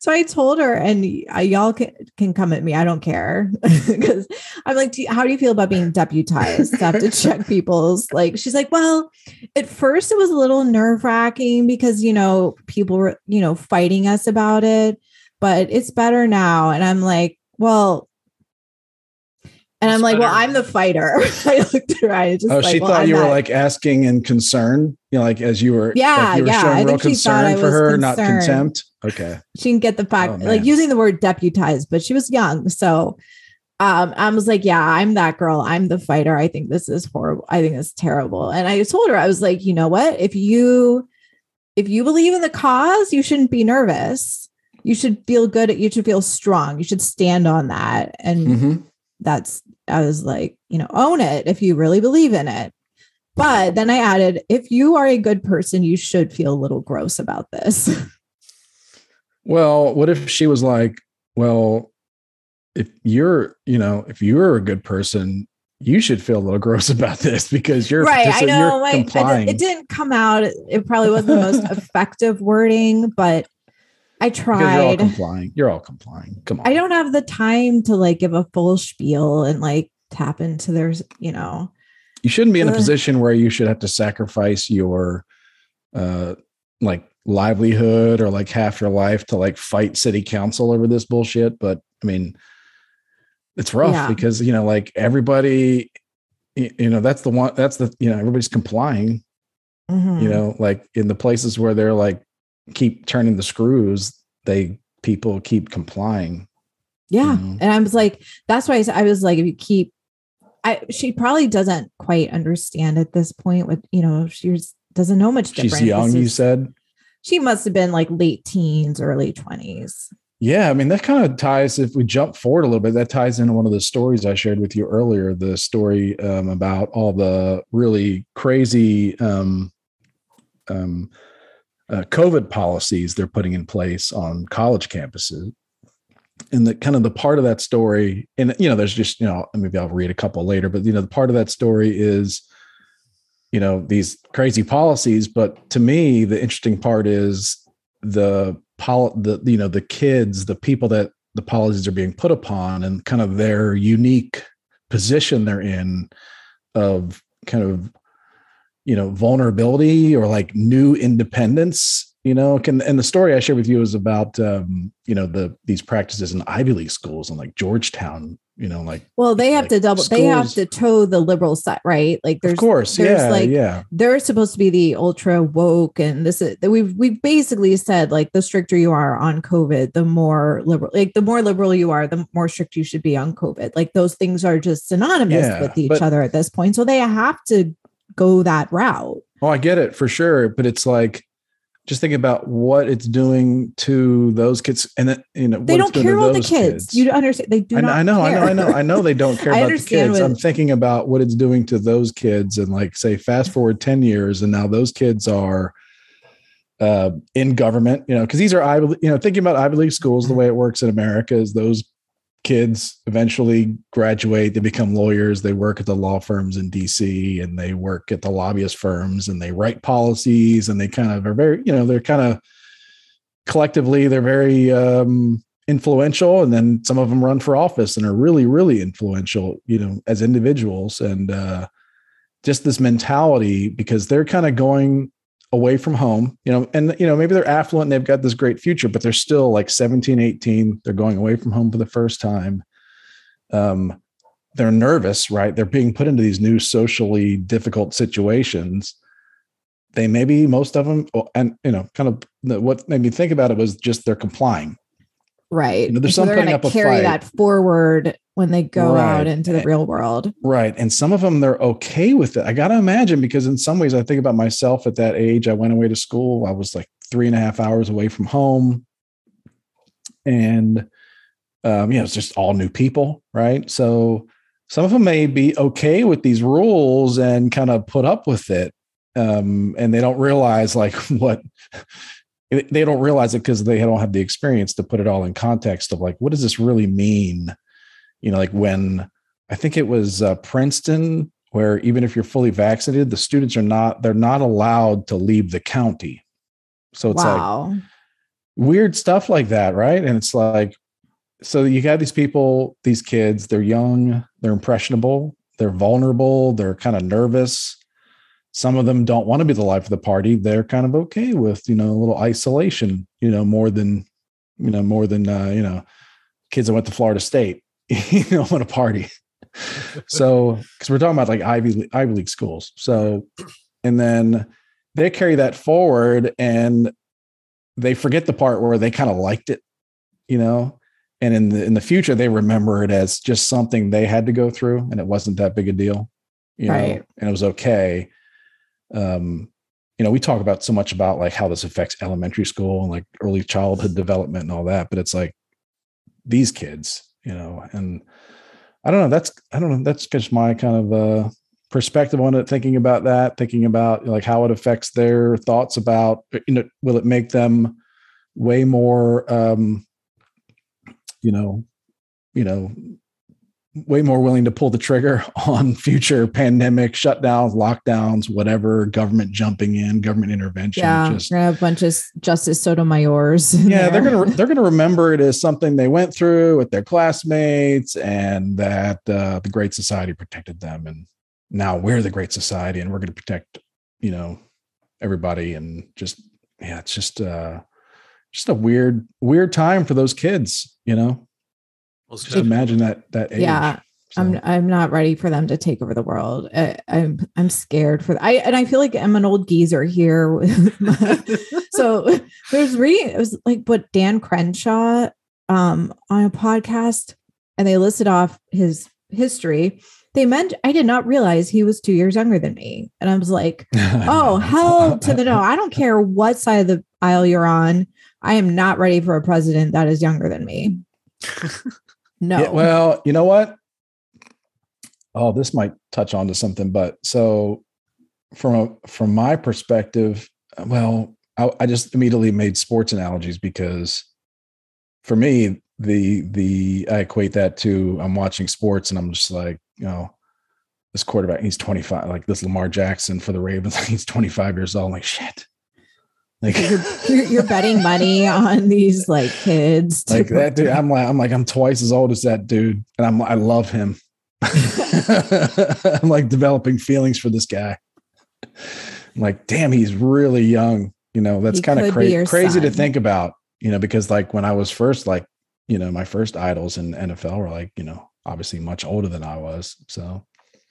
So I told her, and y'all can come at me. I don't care. Because I'm like, how do you feel about being deputized to have to check people's, like, she's like, well, at first it was a little nerve wracking because, you know, people were, you know, fighting us about it, but it's better now. And I'm like, well, and I'm like, well, I'm the fighter. I looked at her. I just she thought you were like asking in concern, you know, like as you were, showing real concern for her, not contempt. Okay. She didn't get the fact, like using the word deputized, but she was young. So I was like, yeah, I'm that girl. I'm the fighter. I think this is horrible. I think it's terrible. And I told her, I was like, you know what? If you believe in the cause, you shouldn't be nervous. You should feel good. You should feel strong. You should stand on that. And I was like, you know, own it if you really believe in it. But then I added, if you are a good person, you should feel a little gross about this. Well, what if she was like, well, if you're a good person, you should feel a little gross about this because you're right. I know, you're complying. It didn't come out. It probably wasn't the most effective wording, but I tried. You're all complying. Come on. I don't have the time to like give a full spiel and like tap into their, you know. You shouldn't be in a position where you should have to sacrifice your like livelihood or like half your life to like fight city council over this bullshit. But I mean, it's rough because, you know, like everybody, you know, everybody's complying, you know, like in the places where they're like, keep turning the screws, people keep complying. Yeah. You know? And I was like, that's why I was like, if you keep, she probably doesn't quite understand at this point with, you know, she doesn't know much different. She's young, you said? She must have been like late teens, early 20s. Yeah. I mean, that kind of ties, if we jump forward a little bit, that ties into one of the stories I shared with you earlier, the story about all the really crazy COVID policies they're putting in place on college campuses. And the kind of the part of that story, and, you know, there's just, you know, maybe I'll read a couple later, but, you know, the part of that story is, you know, these crazy policies. But to me, the interesting part is the kids, the people that the policies are being put upon and kind of their unique position they're in of kind of, you know, vulnerability or like new independence, you know, and the story I shared with you is about, you know, these practices in Ivy League schools and like Georgetown, you know, like, well, they have like to they have to toe the liberal side, right? Like there's, of course, they're supposed to be the ultra woke. And this is, we've basically said like the stricter you are on COVID, the more liberal you are, the more strict you should be on COVID. Like those things are just synonymous with each other at this point. So they have to go that route. Oh, I get it for sure. But it's like, just think about what it's doing to those kids. And then, you know, they don't care about the kids. You understand? They do not. I know they don't care about the kids. I'm thinking about what it's doing to those kids. And like, say, fast forward 10 years. And now those kids are in government, you know, because these are, thinking about Ivy League schools, the way it works in America is those kids eventually graduate, they become lawyers, they work at the law firms in DC, and they work at the lobbyist firms, and they write policies, and they kind of are very, you know, they're kind of collectively, they're very influential. And then some of them run for office and are really, really influential, you know, as individuals. And just this mentality, because they're kind of going away from home, you know, and, you know, maybe they're affluent and they've got this great future, but they're still like 17, 18. They're going away from home for the first time. They're nervous, right? They're being put into these new socially difficult situations. They maybe most of them, and, you know, kind of what made me think about it was just they're complying. Right. You know, so they're going to carry that forward when they go out into the real world. Right. And some of them, they're okay with it. I got to imagine, because in some ways I think about myself at that age. I went away to school. I was like 3.5 hours away from home. and it's just all new people, right? So some of them may be okay with these rules and kind of put up with it, and they don't realize they don't realize it because they don't have the experience to put it all in context of like, what does this really mean? You know, like when I think it was Princeton, where even if you're fully vaccinated, the students they're not allowed to leave the county. So it's like weird stuff like that. Right. And it's like, so you got these people, these kids, they're young, they're impressionable, they're vulnerable, they're kind of nervous. Some of them don't want to be the life of the party. They're kind of okay with, a little isolation, more than kids that went to Florida State, want to party. So, cause we're talking about like Ivy League schools. So, and then they carry that forward and they forget the part where they kind of liked it, and in the future, they remember it as just something they had to go through and it wasn't that big a deal, right. And it was okay. We talk about so much about like how this affects elementary school and like early childhood development and all that, but it's like these kids, and I don't know. That's just my kind of perspective on it. Thinking about like how it affects their thoughts about, will it make them way more, way more willing to pull the trigger on future pandemic shutdowns, lockdowns, whatever, government jumping in, government intervention. Yeah, just, we're gonna have a bunch of Justice Sotomayor's. Yeah, they're gonna remember it as something they went through with their classmates, and that the Great Society protected them, and now we're the Great Society, and we're going to protect everybody, and it's just a weird time for those kids, Just imagine that age. Yeah, so. I'm not ready for them to take over the world. I'm scared for that. I feel like I'm an old geezer here. So it was like Dan Crenshaw on a podcast, and they listed off his history. I did not realize he was 2 years younger than me, and I was like, "Oh hell to the no! I don't care what side of the aisle you're on. I am not ready for a president that is younger than me." No. Yeah, well, you know what? Oh, this might touch on to something, but so from my perspective, well, I just immediately made sports analogies because for me, the I equate that to I'm watching sports and I'm just like, this quarterback, he's 25, like this Lamar Jackson for the Ravens, he's 25 years old. I'm like, shit. Like you're betting money on these like kids. Like that dude, I'm twice as old as that dude. And I love him. I'm like developing feelings for this guy. I'm like, damn, he's really young. That's kind of crazy to think about, because like when I was first, like, my first idols in NFL were like, obviously much older than I was. So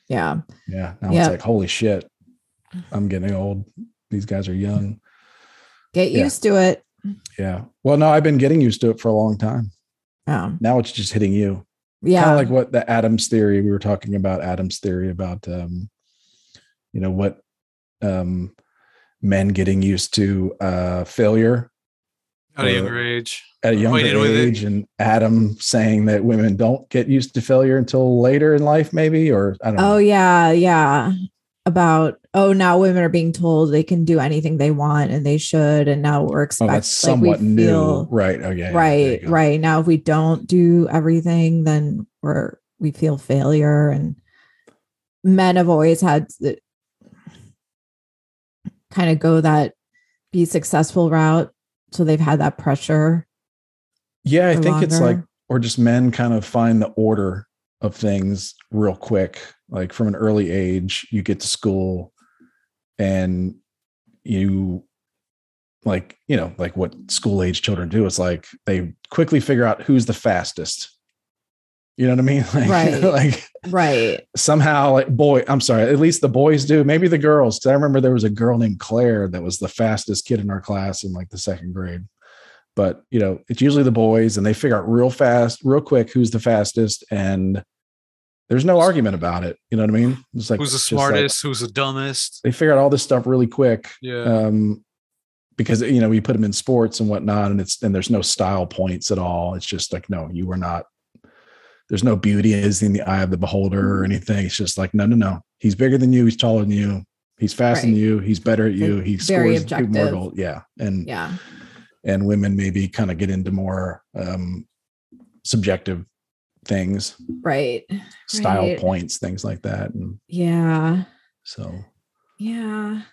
yeah. Yeah. Now it's like, holy shit, I'm getting old. These guys are young. Get used to it. Yeah. Well, no, I've been getting used to it for a long time. Now it's just hitting you. Yeah. Kind of like what the Adam's theory, we were talking about Adam's theory about, what men getting used to failure. At a younger age. At a younger age. And Adam saying that women don't get used to failure until later in life, maybe, or I don't know. Oh, yeah. Yeah. About, now women are being told they can do anything they want and they should. And now we're expected. Oh, that's somewhat new. Right. Oh, yeah, right. Yeah, right. Now, if we don't do everything, then we feel failure. And men have always had to kind of go that be successful route. So they've had that pressure. Yeah. I think it's like, or just men kind of find the order of things real quick. Like from an early age, you get to school and you like what school age children do. It's like, they quickly figure out who's the fastest. You know what I mean? Like, right. Like right. Somehow like at least the boys do, maybe the girls. 'Cause I remember there was a girl named Claire that was the fastest kid in our class in like the second grade, but it's usually the boys and they figure out real quick, who's the fastest. And there's no argument about it. You know what I mean? It's like who's the smartest, who's the dumbest. They figure out all this stuff really quick. Yeah. because, you know, we put them in sports and whatnot, and it's, and there's no style points at all. It's just like, no, you were not, there's no beauty is in the eye of the beholder or anything. It's just like, no. He's bigger than you. He's taller than you. He's faster than you. He's better at you. He scores more goals. Yeah. And women maybe kind of get into more subjective things. Right. Style points, things like that. And yeah. So. Yeah. I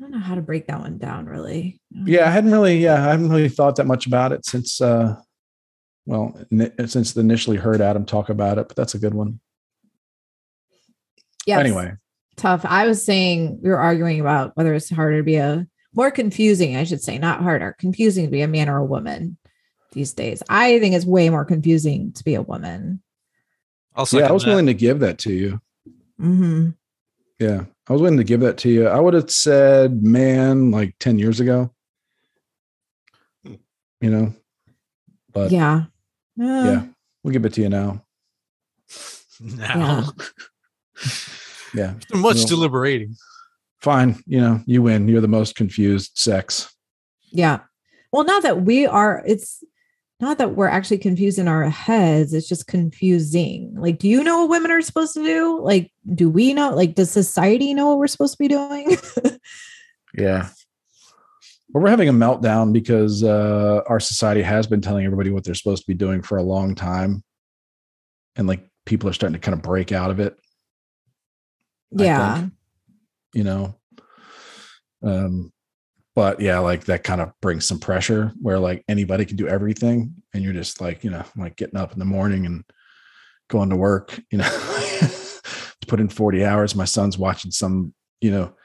don't know how to break that one down really. Yeah. I hadn't really thought that much about it since initially heard Adam talk about it, but that's a good one. Yeah. Anyway. Tough. I was saying, we were arguing about whether it's harder to be confusing to be a man or a woman these days. I think it's way more confusing to be a woman. Also, yeah, I was willing to give that to you. Mm-hmm. Yeah. I was willing to give that to you. I would have said man like 10 years ago, you know, but yeah, we'll give it to you now. Yeah. After much deliberating. Fine. You know, you win. You're the most confused sex. Yeah. Well, it's not that we're actually confused in our heads. It's just confusing. Like, do you know what women are supposed to do? Like, do we know? Like, does society know what we're supposed to be doing? Yeah. Well, we're having a meltdown because our society has been telling everybody what they're supposed to be doing for a long time. And like, people are starting to kind of break out of it. Yeah. Think, you know, but yeah, like that kind of brings some pressure where like anybody can do everything. And you're just like, you know, like getting up in the morning and going to work, you know, to put in 40 hours. My son's watching some POS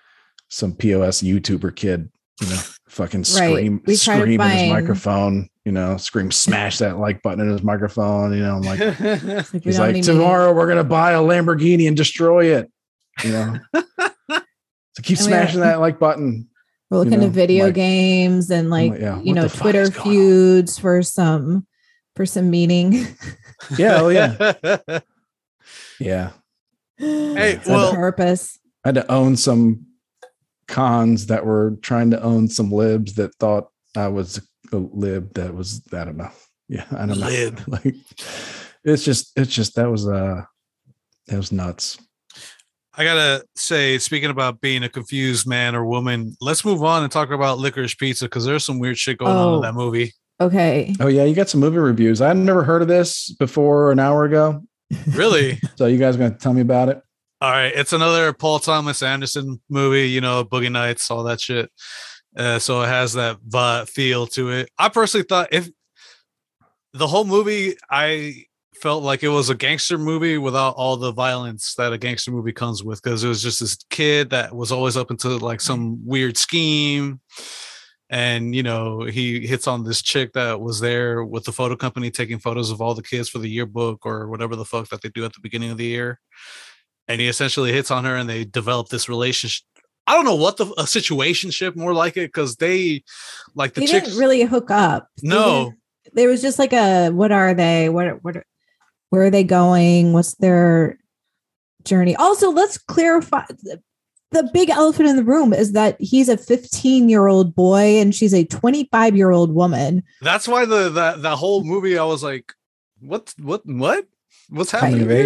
YouTuber kid, you know, fucking scream in his microphone, you know, smash that like button in his microphone. You know, I'm like, he's like, tomorrow we're going to buy a Lamborghini and destroy it. You know, so keep smashing that like button. We're looking at video games and Twitter feuds for some meaning. Yeah. Oh yeah. Yeah. Hey, well, purpose. I had to own some cons that were trying to own some libs that thought I was a lib. That was, I don't know. Yeah. I don't know. Lib. Like, it's just, that was nuts. I gotta say, speaking about being a confused man or woman, let's move on and talk about Licorice Pizza because there's some weird shit going on in that movie. Okay. Oh yeah, you got some movie reviews. I've never heard of this before an hour ago. Really? So you guys are gonna tell me about it? All right, it's another Paul Thomas Anderson movie. You know, Boogie Nights, all that shit. So it has that feel to it. I personally thought if the whole movie, I felt like it was a gangster movie without all the violence that a gangster movie comes with, because it was just this kid that was always up into like some weird scheme, and you know, he hits on this chick that was there with the photo company taking photos of all the kids for the yearbook or whatever the fuck that they do at the beginning of the year, and he essentially hits on her and they develop this relationship. I don't know what a situationship, more like it, because they like the chicks didn't really hook up. No, there was just like a what are they? What? Where are they going? What's their journey? Also, let's clarify, the big elephant in the room is that he's a 15-year-old boy and she's a 25-year-old woman. That's why the whole movie, I was like, what's happening?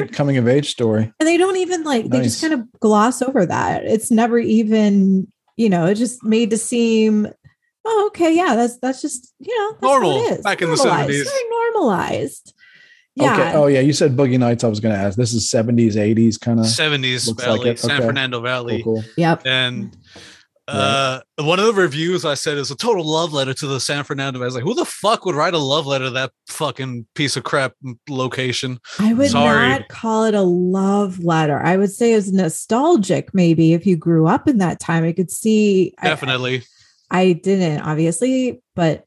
Coming of age story. And they don't even they just kind of gloss over that. It's never even, you know, it just made to seem, oh, okay. Yeah. That's just, you know, that's normal. What it is. Back in the '70s. Very normalized. Yeah. Okay. Oh, yeah. You said Boogie Nights. I was going to ask. This is 70s, 80s kind of. 70s Valley, like San Fernando Valley. Cool. Yep. And one of the reviews I said is a total love letter to the San Fernando Valley. I was like, who the fuck would write a love letter to that fucking piece of crap location? I would not call it a love letter. I would say it's nostalgic, maybe, if you grew up in that time. I could see. Definitely. I didn't, obviously, but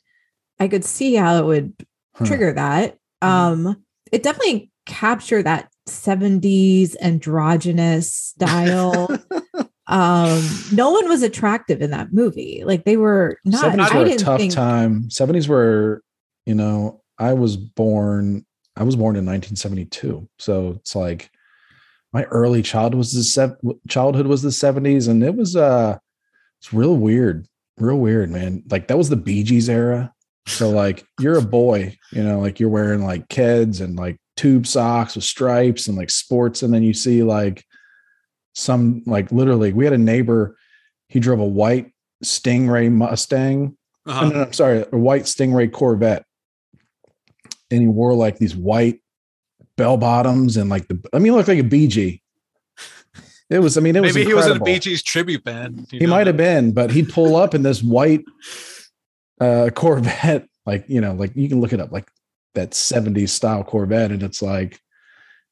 I could see how it would trigger that. It definitely captured that 70s androgynous style. No one was attractive in that movie. Like they were not. 70s were a tough time. 70s were, you know, I was born in 1972. So it's like my early childhood was the 70s, and it's real weird. real weird, man. Like that was the Bee Gees era. So like you're a boy, you know, like you're wearing like Keds and like tube socks with stripes and like sports. And then you see like some, like literally we had a neighbor, he drove a white Stingray Mustang. Uh-huh. No, I'm sorry, a white Stingray Corvette. And he wore like these white bell bottoms and like the, I mean, he looked like a Bee Gee. It was, I mean, it was maybe incredible. He was in a Bee Gees tribute band. He might have been, but he'd pull up in this white Corvette, like, you know, like you can look it up, like that 70s style Corvette. And it's like,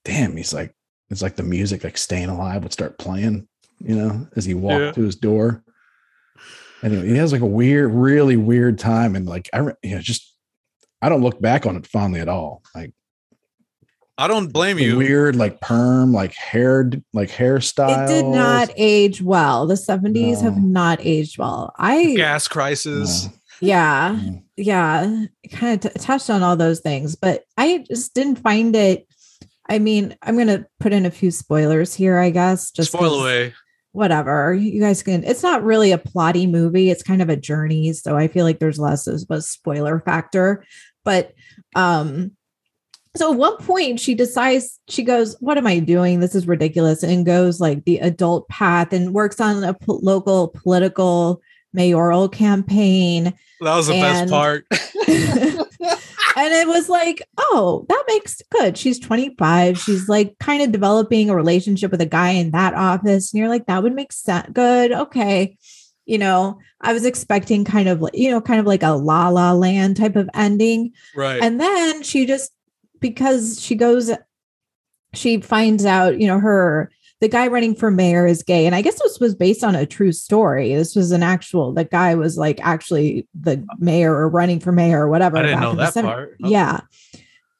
damn, he's like, it's like the music, like Staying Alive would start playing, you know, as he walked to his door. Anyway, he has like a weird, really weird time. And like, I don't look back on it fondly at all. Like, I don't blame you. Weird, like perm, like hair, like hairstyle. It did not age well. The 70s have not aged well. Gas crisis. No. Yeah. Yeah. Kind of touched on all those things, but I just didn't find it. I mean, I'm going to put in a few spoilers here, I guess. Just spoil away. Whatever. You guys can, it's not really a plotty movie. It's kind of a journey. So I feel like there's less of a spoiler factor, but, so at one point she decides, she goes, what am I doing? This is ridiculous. And goes like the adult path and works on a local political mayoral campaign. That was the best part. And it was like, oh, that makes good. She's 25. She's like kind of developing a relationship with a guy in that office. And you're like, that would make sense. Good. Okay. You know, I was expecting kind of like a La La Land type of ending. Right. And then she just, because she finds out, you know, the guy running for mayor is gay. And I guess this was based on a true story. This was the guy was like actually the mayor or running for mayor or whatever. I didn't know that part. Oh. Yeah.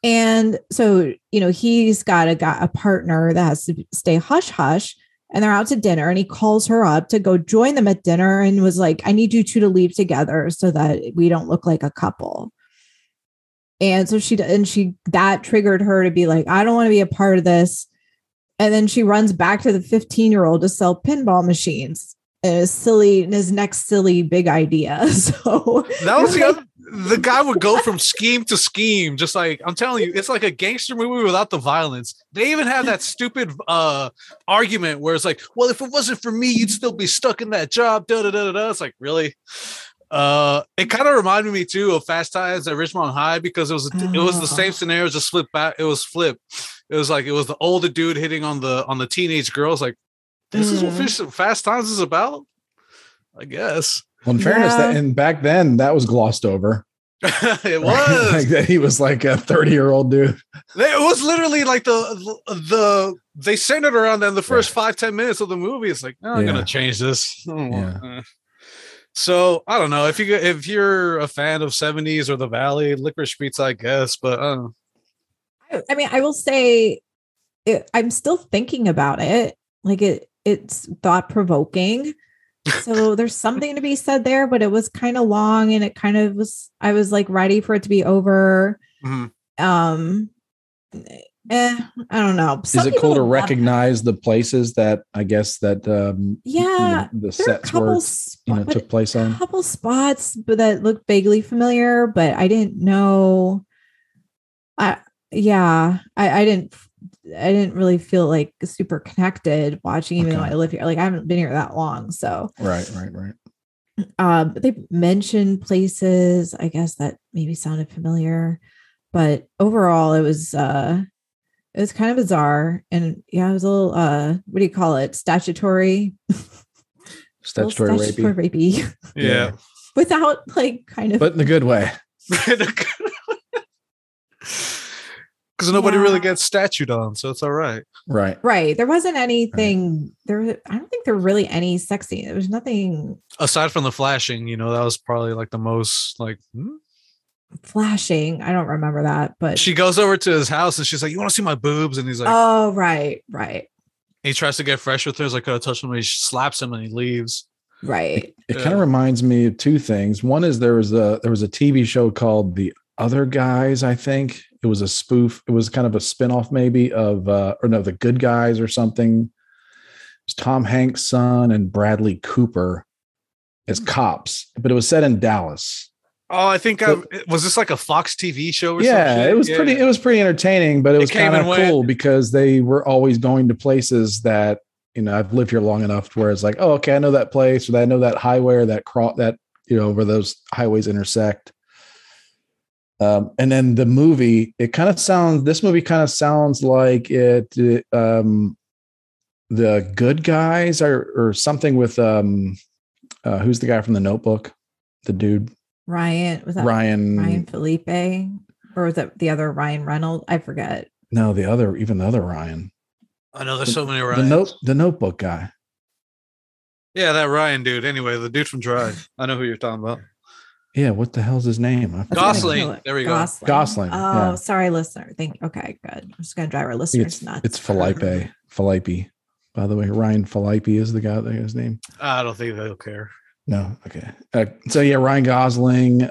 And so, you know, he's got a partner that has to stay hush hush and they're out to dinner and he calls her up to go join them at dinner and was like, I need you two to leave together so that we don't look like a couple. And so she that triggered her to be like, I don't want to be a part of this. And then she runs back to the 15-year-old to sell pinball machines. And it's silly, and his next silly big idea. So that was the guy would go from scheme to scheme, just like I'm telling you, it's like a gangster movie without the violence. They even have that stupid argument where it's like, well, if it wasn't for me, you'd still be stuck in that job. Da da da da. It's like, really? It kind of reminded me too of Fast Times at Ridgemont High because it was the same scenario, just flipped back. It was flipped. It was like it was the older dude hitting on the teenage girls. Like this is what Fast Times is about, I guess. Well, in fairness, and back then that was glossed over. It was like that. He was like a 30-year-old dude. It was literally like the they centered around that in the first 5-10 minutes of the movie. It's like I'm gonna change this. So I don't know if you're a fan of 70s or the Valley, Licorice Pizza, I guess, but I don't know. I mean, I will say I'm still thinking about it. Like it's thought provoking. So there's something to be said there, but it was kind of long and it kind of was, I was like ready for it to be over. Mm-hmm. I don't know. Is it cool to recognize the places that I guess that the sets were took place on? A couple spots but that looked vaguely familiar, but I didn't know. I didn't really feel like super connected watching, even though I live here. Like I haven't been here that long, so right. But they mentioned places I guess that maybe sounded familiar, but overall it was kind of bizarre, and it was a little what do you call it? Statutory rapey. Yeah, without like kind of, but in a good way. Because nobody really gets statued on, so it's all right. Right. There wasn't anything there. I don't think there were really any sexy. There was nothing aside from the flashing. You know, that was probably like the most like. Flashing, I don't remember that, but she goes over to his house and she's like, you want to see my boobs? And he's like, oh, right. He tries to get fresh with her. He's like, could I touch him? He slaps him and he leaves. Right. It kind of reminds me of two things. One is there was a TV show called The Other Guys, I think. It was a spoof. It was kind of a spinoff maybe of The Good Guys or something. It was Tom Hanks' son and Bradley Cooper. as cops, but it was set in Dallas. Oh, I think was this like a Fox TV show or something? Yeah, it was pretty entertaining, but it was kind of cool because they were always going to places that, you know, I've lived here long enough to where it's like, oh, okay, I know that place, or I know that highway, or that you know, where those highways intersect. And then the movie, this movie kind of sounds like it the good guys or something with who's the guy from The Notebook? The dude. Ryan. Was that Ryan Felipe? Or was that the other Ryan Reynolds? I forget. No, the other Ryan. I know there's so many Ryans. The Notebook guy. Yeah, that Ryan dude. Anyway, the dude from Drive. I know who you're talking about. Yeah, what the hell's his name? Gosling. There we go. Gosling. Oh, yeah. Sorry, listener. Okay, good. I'm just gonna drive our listeners nuts. It's Felipe. Felipe. By the way, Ryan Felipe is the guy that his name. I don't think they'll care. No. Okay. So yeah, Ryan Gosling.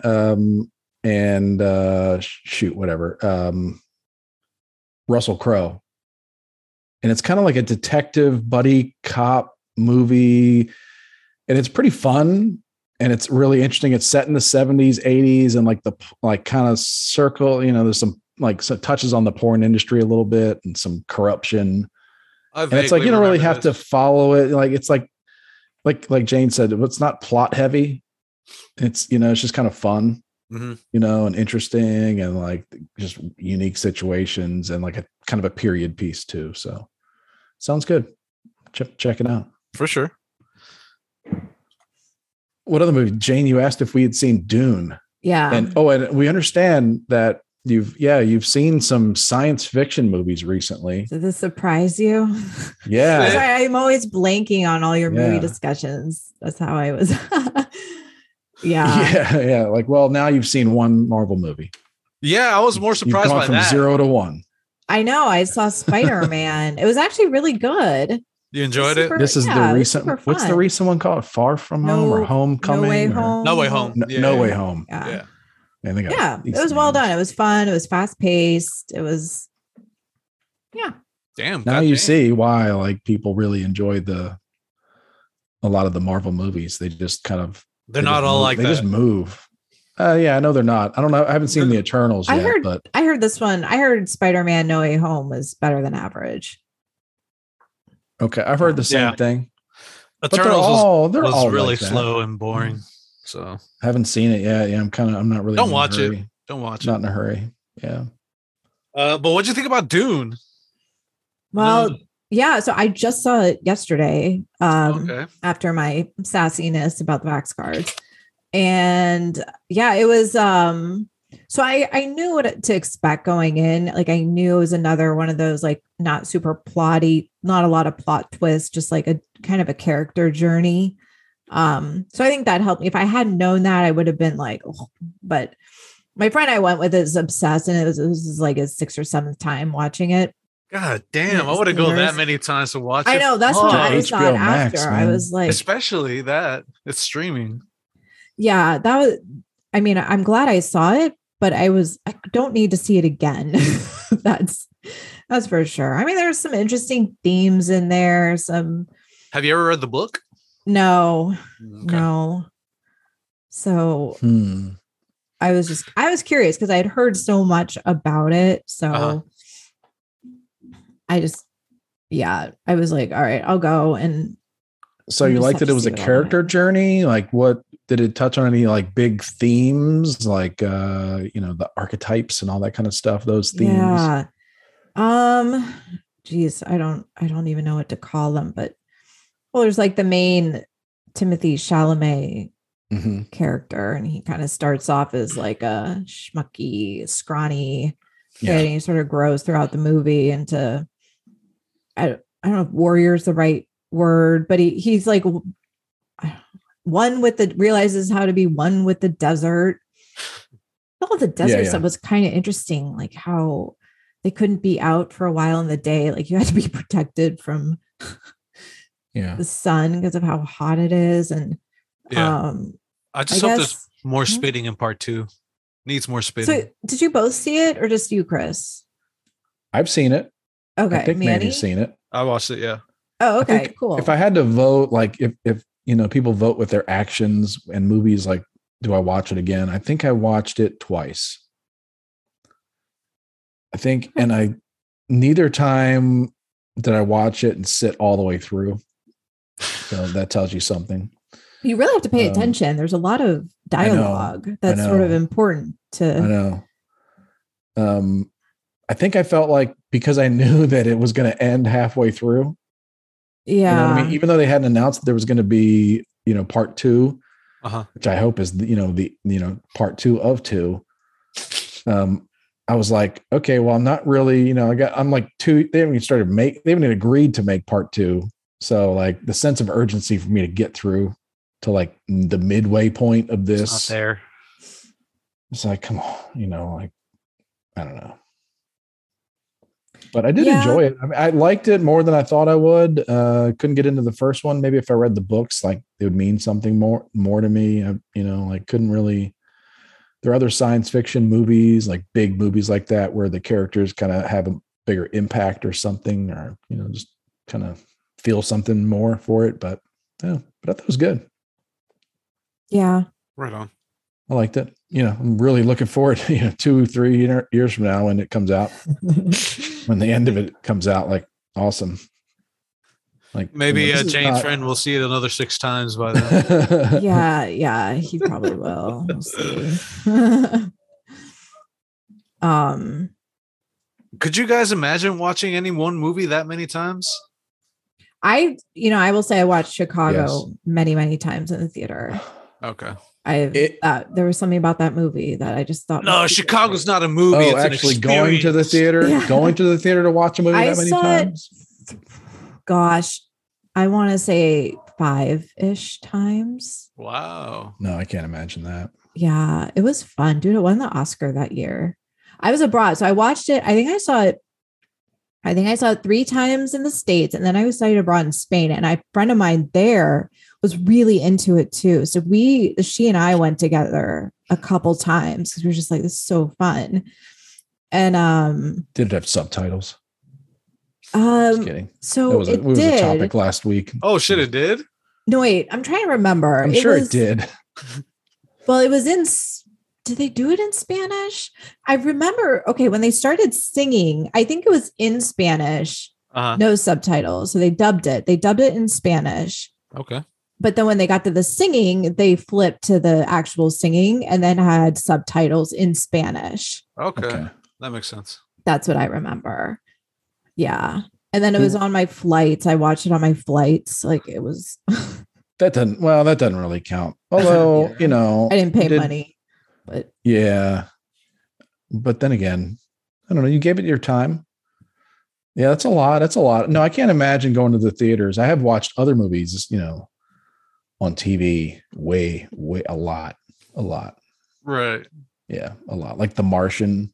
Russell Crowe. And it's kind of like a detective buddy cop movie, and it's pretty fun. And it's really interesting. It's set in the 70s, 80s, and there's some touches on the porn industry a little bit and some corruption. And it's like, you don't really have to follow it. Like, it's like Jane said, it's not plot heavy. It's, you know, it's just kind of fun, mm-hmm. you know, and interesting and like just unique situations and like a kind of a period piece too. So sounds good. Check it out. For sure. What other movie? Jane, you asked if we had seen Dune. Yeah. And we understand that you've seen some science fiction movies recently. Did this surprise you? Yeah. That's why I'm always blanking on all your movie discussions. That's how I was. Yeah. Like, well, now you've seen one Marvel movie. Yeah. I was more surprised by from that. 0 to 1. I know. I saw Spider-Man. It was actually really good. You enjoyed it? This is the recent. What's the recent one called? Far From Home or Homecoming? No Way Home. No Way Home. Yeah. Yeah. It was well done. It was fun. It was fast paced. It was. Yeah. Damn. Now you see why like people really enjoy a lot of the Marvel movies. They just kind of. They're not all like that. They just move. Yeah, I know they're not. I don't know. I haven't seen the Eternals yet. I heard this one. I heard Spider-Man No Way Home was better than average. Okay, I've heard the same thing. Eternals was really like slow and boring. So haven't seen it yet. Yeah, I'm not really. Don't watch it. Not in a hurry. Yeah. But what'd you think about Dune? Well, yeah. So I just saw it yesterday. After my sassiness about the Vax cards, and yeah, it was. So I knew what to expect going in. Like I knew it was another one of those like not super plotty, not a lot of plot twists, just like a kind of a character journey. So I think that helped me. If I hadn't known that, I would have been like, oh. But my friend I went with is obsessed, and it was like his 6th or 7th time watching it. God damn! I would have gone that many times to watch it. I know that's what I saw it after. Max, I was like, especially that it's streaming. Yeah, that was. I mean, I'm glad I saw it, but I don't need to see it again. That's for sure. I mean, there's some interesting themes in there. Have you ever read the book? No, okay. No. So I was curious because I had heard so much about it. So I was like, all right, I'll go. And so you liked that it was a character journey? Like what? Did it touch on any like big themes, like, you know, the archetypes and all that kind of stuff? Those themes. Yeah. Geez, I don't even know what to call them, but there's like the main Timothée Chalamet character. And he kind of starts off as like a schmucky, scrawny kid. And he sort of grows throughout the movie into, I don't know if warrior is the right word, but he's like, realizes how to be one with the desert. All the desert stuff was kind of interesting, like how they couldn't be out for a while in the day. Like you had to be protected from the sun because of how hot it is. And I hope there's more spitting in part 2. Needs more spitting. So did you both see it or just you, Chris? I've seen it. Okay. I think Manny's seen it. I watched it, yeah. Oh, okay, cool. If I had to vote, like if you know, people vote with their actions, and movies like, do I watch it again? I think I watched it twice. I think, and I, neither time did I watch it and sit all the way through. So that tells you something. You really have to pay attention. There's a lot of dialogue that's sort of important to. I know. I think I felt like, because I knew that it was going to end halfway through. Yeah. You know what I mean? Even though they hadn't announced there was going to be, you know, part two, which I hope is, you know, the, you know, part two of two. I was like, okay, well, I'm not really, you know, I'm like two, they haven't even started they haven't even agreed to make part two. So like the sense of urgency for me to get through to like the midway point of this, it's not there. It's like, come on, you know, like, I don't know. But I did enjoy it. I mean, I liked it more than I thought I would. Couldn't get into the first one. Maybe if I read the books, like it would mean something more to me. I, you know, like couldn't really. There are other science fiction movies, like big movies like that, where the characters kind of have a bigger impact or something, or, you know, just kind of feel something more for it. But yeah, but I thought it was good. Yeah. Right on. I liked it. You know, I'm really looking forward to, you know, 2-3 years from now when it comes out. When the end of it comes out, like, awesome. Like maybe, you know, James Friend will see it another 6 times by then. yeah, he probably will. We'll see. Could you guys imagine watching any one movie that many times? I will say I watched Chicago many, many times in the theater. Okay. There was something about that movie that I just thought. No, Chicago's not a movie. Oh, it's actually going to the theater to watch a movie that many times. Gosh, I want to say 5-ish times. Wow. No, I can't imagine that. Yeah, it was fun, dude. It won the Oscar that year. I was abroad, so I watched it. I think I saw it 3 times in the States, and then I was studying abroad in Spain, and a friend of mine there was really into it too. So she and I went together a couple times because we were just like, this is so fun. And did it have subtitles? Just kidding. So it was a topic last week. Oh shit, it did? No, wait, I'm trying to remember. I'm sure it did. Well, it was in. Did they do it in Spanish? I remember. Okay, when they started singing, I think it was in Spanish. No subtitles, so they dubbed it. They dubbed it in Spanish. Okay. But then when they got to the singing, they flipped to the actual singing and then had subtitles in Spanish. Okay. That makes sense. That's what I remember. Yeah. And then it was on my flights. I watched it on my flights. Like it was. That doesn't really count. Although, you know. I didn't pay money. But yeah. But then again, I don't know. You gave it your time. Yeah, that's a lot. No, I can't imagine going to the theaters. I have watched other movies, you know, on TV way a lot. Right. Yeah, a lot. Like The Martian.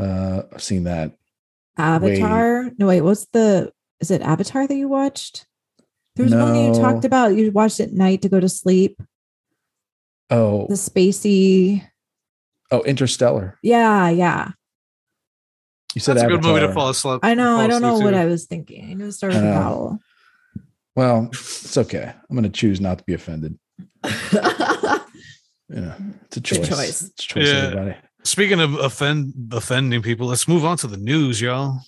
I've seen that. Avatar. No, wait, is it Avatar that you watched? There was one that you talked about. You watched at night to go to sleep. Oh. The spacey. Oh, Interstellar. Yeah. You said that's Avatar. A good movie to fall asleep. I know. I don't know what I was thinking. I know it started with Owl. Well, it's okay. I'm going to choose not to be offended. Yeah, it's a choice. It's a choice, everybody. Speaking of offending people, let's move on to the news, y'all.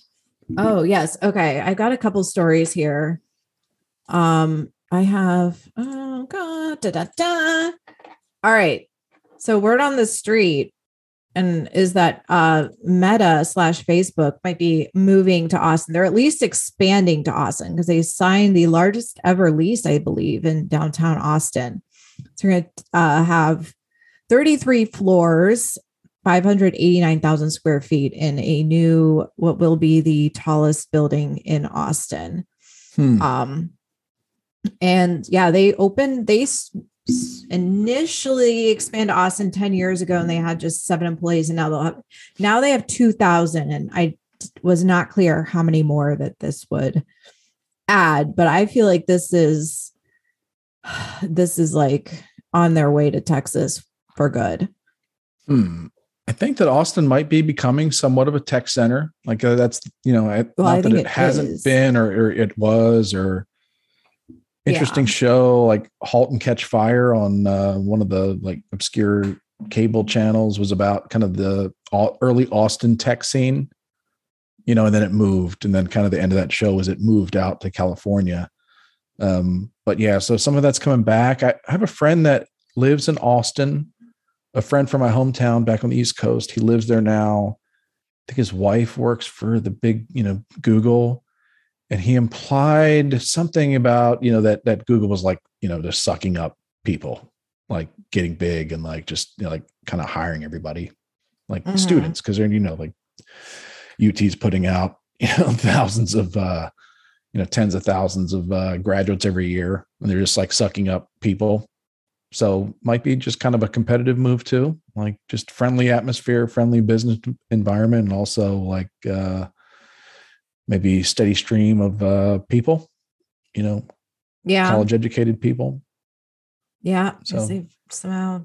Oh, yes. Okay. I got a couple stories here. I have. Oh, God. All right. So word on the street. And is that Meta / Facebook might be moving to Austin. They're at least expanding to Austin because they signed the largest ever lease, I believe, in downtown Austin. So they're going to have 33 floors, 589,000 square feet in a new, what will be the tallest building in Austin. And yeah, they initially expanded Austin 10 years ago and they had just 7 employees, and now they have 2,000, and I was not clear how many more that this would add, but I feel like this is like on their way to Texas for good. I think that Austin might be becoming somewhat of a tech center. Like that's, you know, not that it hasn't been or it was, or interesting show, like Halt and Catch Fire on one of the like obscure cable channels, was about kind of the early Austin tech scene, you know, and then it moved. And then kind of the end of that show was it moved out to California. But yeah, so some of that's coming back. I have a friend that lives in Austin, a friend from my hometown back on the East Coast. He lives there now. I think his wife works for the big, you know, Google. And he implied something about, you know, that Google was like, you know, they're sucking up people, like getting big and like just, you know, like kind of hiring everybody, like students, because they're, you know, like UT's putting out, you know, thousands of, you know, tens of thousands of graduates every year, and they're just like sucking up people. So might be just kind of a competitive move too, like just friendly atmosphere, friendly business environment, and also like, maybe steady stream of people, you know, college educated people. Yeah. So they've somehow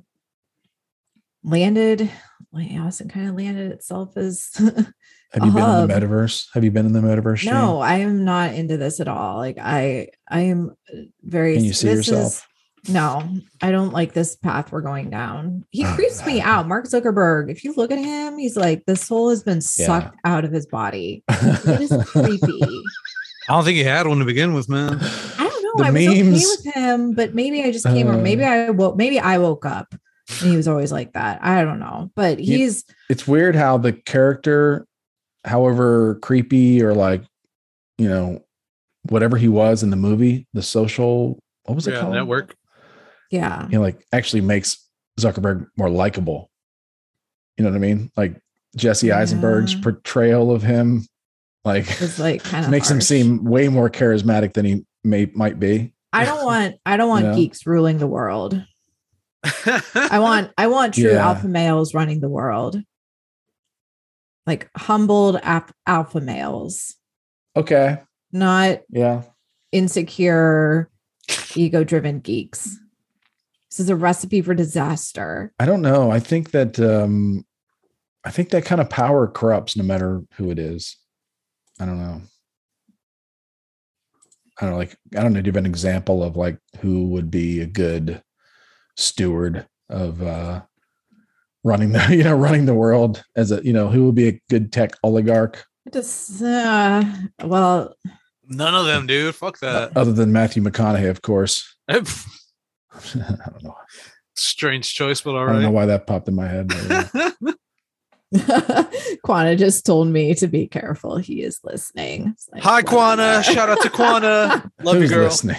landed, like Austin kind of landed itself as Have you been in the metaverse? Have you been in the metaverse? No, I am not into this at all. Like I am very, can you see yourself? No, I don't like this path we're going down. He creeps me out. Mark Zuckerberg, if you look at him, he's like, the soul has been sucked out of his body. It is creepy. I don't think he had one to begin with, man. I don't know. I was okay with him, but maybe I just came, or maybe I woke up and he was always like that. I don't know, but it's weird how the character, however creepy or like, you know, whatever he was in the movie, the social, what was it called? Network. Yeah. You know, like actually makes Zuckerberg more likable. You know what I mean? Like Jesse Eisenberg's portrayal of him, like, it's like kind of makes harsh. Him seem way more charismatic than he might be. I don't want you know? Geeks ruling the world. I want true alpha males running the world. Like humbled alpha males. Okay. Not insecure, ego-driven geeks. This is a recipe for disaster. I don't know. I think that that kind of power corrupts no matter who it is. I don't know. I don't know. Do you have an example of like who would be a good steward of running the world as a, you know, who would be a good tech oligarch? Just well, none of them, dude. Fuck that. Other than Matthew McConaughey, of course. I don't know. Strange choice, but all right. I don't know why that popped in my head. Quana just told me to be careful. He is listening. Like, hi, Quana. Shout out to Quana. Love you, girl. Listening?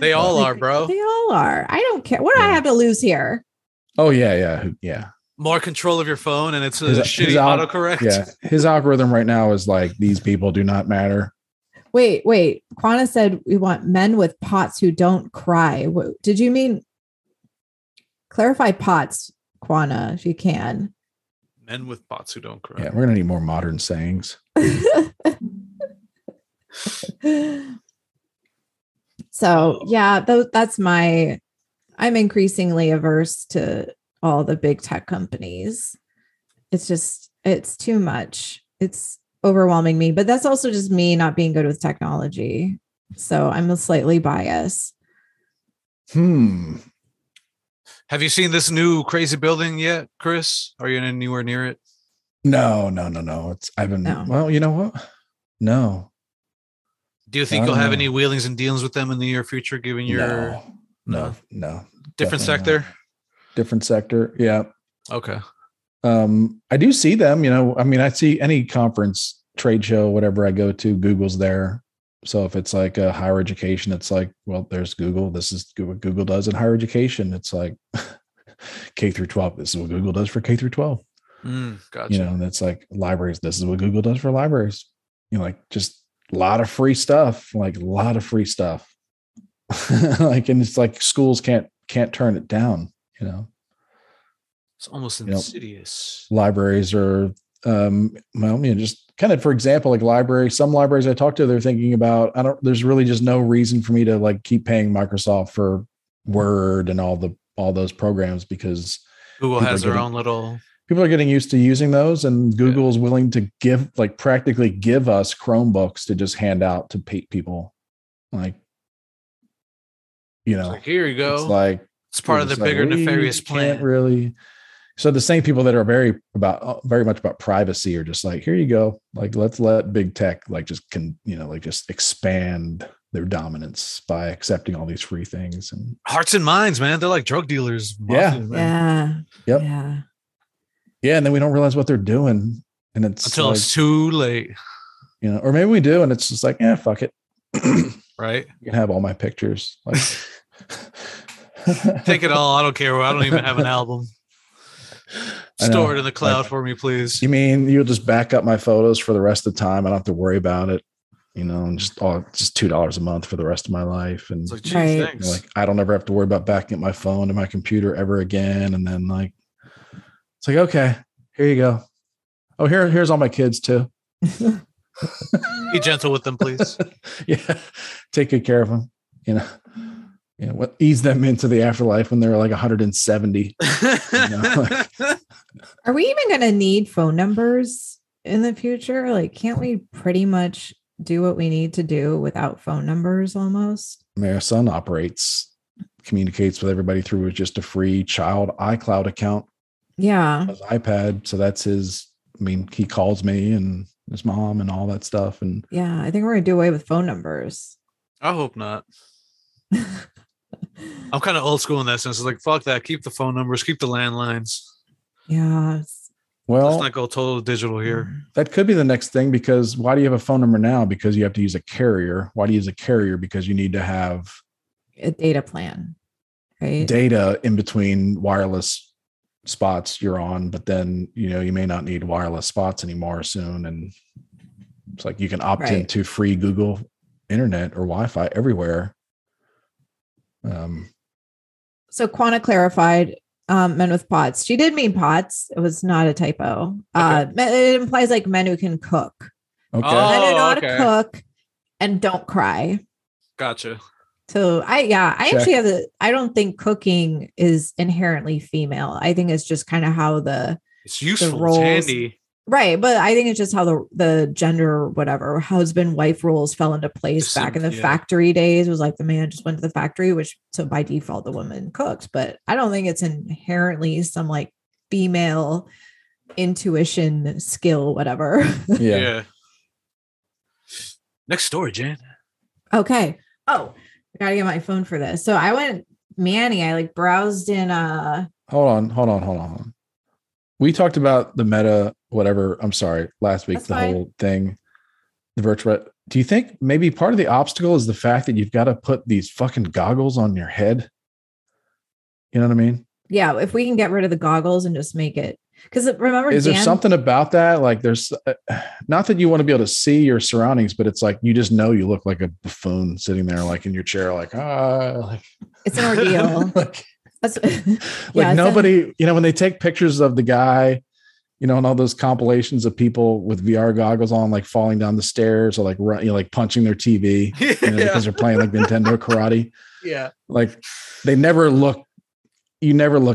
They all are, bro. They all are. I don't care. What do I have to lose here? Oh, yeah. More control of your phone, and it's a shitty autocorrect. Yeah, his algorithm right now is like, these people do not matter. Wait. Quana said we want men with pots who don't cry. What, did you mean? Clarify pots, Quana, if you can. Men with pots who don't cry. Yeah, we're going to need more modern sayings. So, yeah, that's my... I'm increasingly averse to all the big tech companies. It's just... it's too much. It's overwhelming me, but that's also just me not being good with technology. So I'm a slightly biased. Have you seen this new crazy building yet, Chris? Are you anywhere near it? No. Well, you know what? No. Do you think you'll have any wheelings and dealings with them in the near future, given your no. Different sector? Not. Different sector. Yeah. Okay. I do see them, you know, I mean, I see any conference, trade show, whatever I go to, Google's there. So if it's like a higher education, it's like, well, there's Google. This is what Google does in higher education. It's like K through 12. This is what Google does for K through 12. Gotcha. You know, and that's like libraries. This is what Google does for libraries. You know, like just a lot of free stuff, like, and it's like schools can't turn it down, you know? It's almost insidious. You know, libraries are, just kind of, for example, like libraries, some libraries I talk to, they're thinking about, there's really just no reason for me to like keep paying Microsoft for Word and all those programs, because Google has their own little, people are getting used to using those, and Google is willing to practically give us Chromebooks to just hand out to people. Like, you know, like, here you go. It's like it's part of the bigger nefarious plan. Can't really. So the same people that are very much about privacy are just like, here you go. Like, let's let big tech just expand their dominance by accepting all these free things and hearts and minds, man. They're like drug dealers. Mafia, man. Yeah. Yep. Yeah. And then we don't realize what they're doing, and it's until it's too late, you know. Or maybe we do, and it's just like, yeah, fuck it. Right. You can have all my pictures. Like, take it all. I don't care. I don't even have an album. Store it in the cloud for me, please. You mean you'll just back up my photos for the rest of the time? I don't have to worry about it, you know, and just $2 a month for the rest of my life. And it's like, geez, thanks. Like, I don't ever have to worry about backing up my phone to my computer ever again. And then like, it's like, okay, here you go. Oh, here's all my kids too. Be gentle with them, please. Yeah. Take good care of them, you know. Yeah, what ease them into the afterlife when they're like 170. You know, like. Are we even going to need phone numbers in the future? Like, can't we pretty much do what we need to do without phone numbers almost? My son communicates with everybody through just a free child iCloud account. Yeah. His iPad. So that's his, I mean, he calls me and his mom and all that stuff. And yeah, I think we're going to do away with phone numbers. I hope not. I'm kind of old school in that sense. It's like, fuck that. Keep the phone numbers. Keep the landlines. Yeah. Well, let's not go total digital here. That could be the next thing, because why do you have a phone number now? Because you have to use a carrier. Why do you use a carrier? Because you need to have a data plan, right? Data in between wireless spots you're on, but then, you know, you may not need wireless spots anymore soon. And it's like, you can opt into free Google internet or Wi-Fi everywhere. So Quanta clarified, men with pots. She did mean pots. It was not a typo. It implies like men who can cook. Okay. Men who know how to cook and don't cry. Gotcha. So I actually I don't think cooking is inherently female. I think it's just kind of how it's useful, the roles, it's handy. Right. But I think it's just how the gender, or whatever, husband, wife roles fell into place back in the factory days. It was like the man just went to the factory, so by default, the woman cooks. But I don't think it's inherently some like female intuition, skill, whatever. Yeah. Next story, Jan. Okay. Oh, I got to get my phone for this. So I went, browsed in. Hold on. We talked about the Meta, whatever, I'm sorry, last week, whole thing, the virtual. Do you think maybe part of the obstacle is the fact that you've got to put these fucking goggles on your head? You know what I mean? Yeah. If we can get rid of the goggles and just make it, because remember, is there something about that? Like, there's not that you want to be able to see your surroundings, but it's like, you just know you look like a buffoon sitting there, like in your chair, like, it's an ordeal. Nobody, you know, when they take pictures of the guy, you know, and all those compilations of people with VR goggles on, like falling down the stairs or like running, you know, like punching their TV, you know, because they're playing like Nintendo karate. Yeah. Like you never look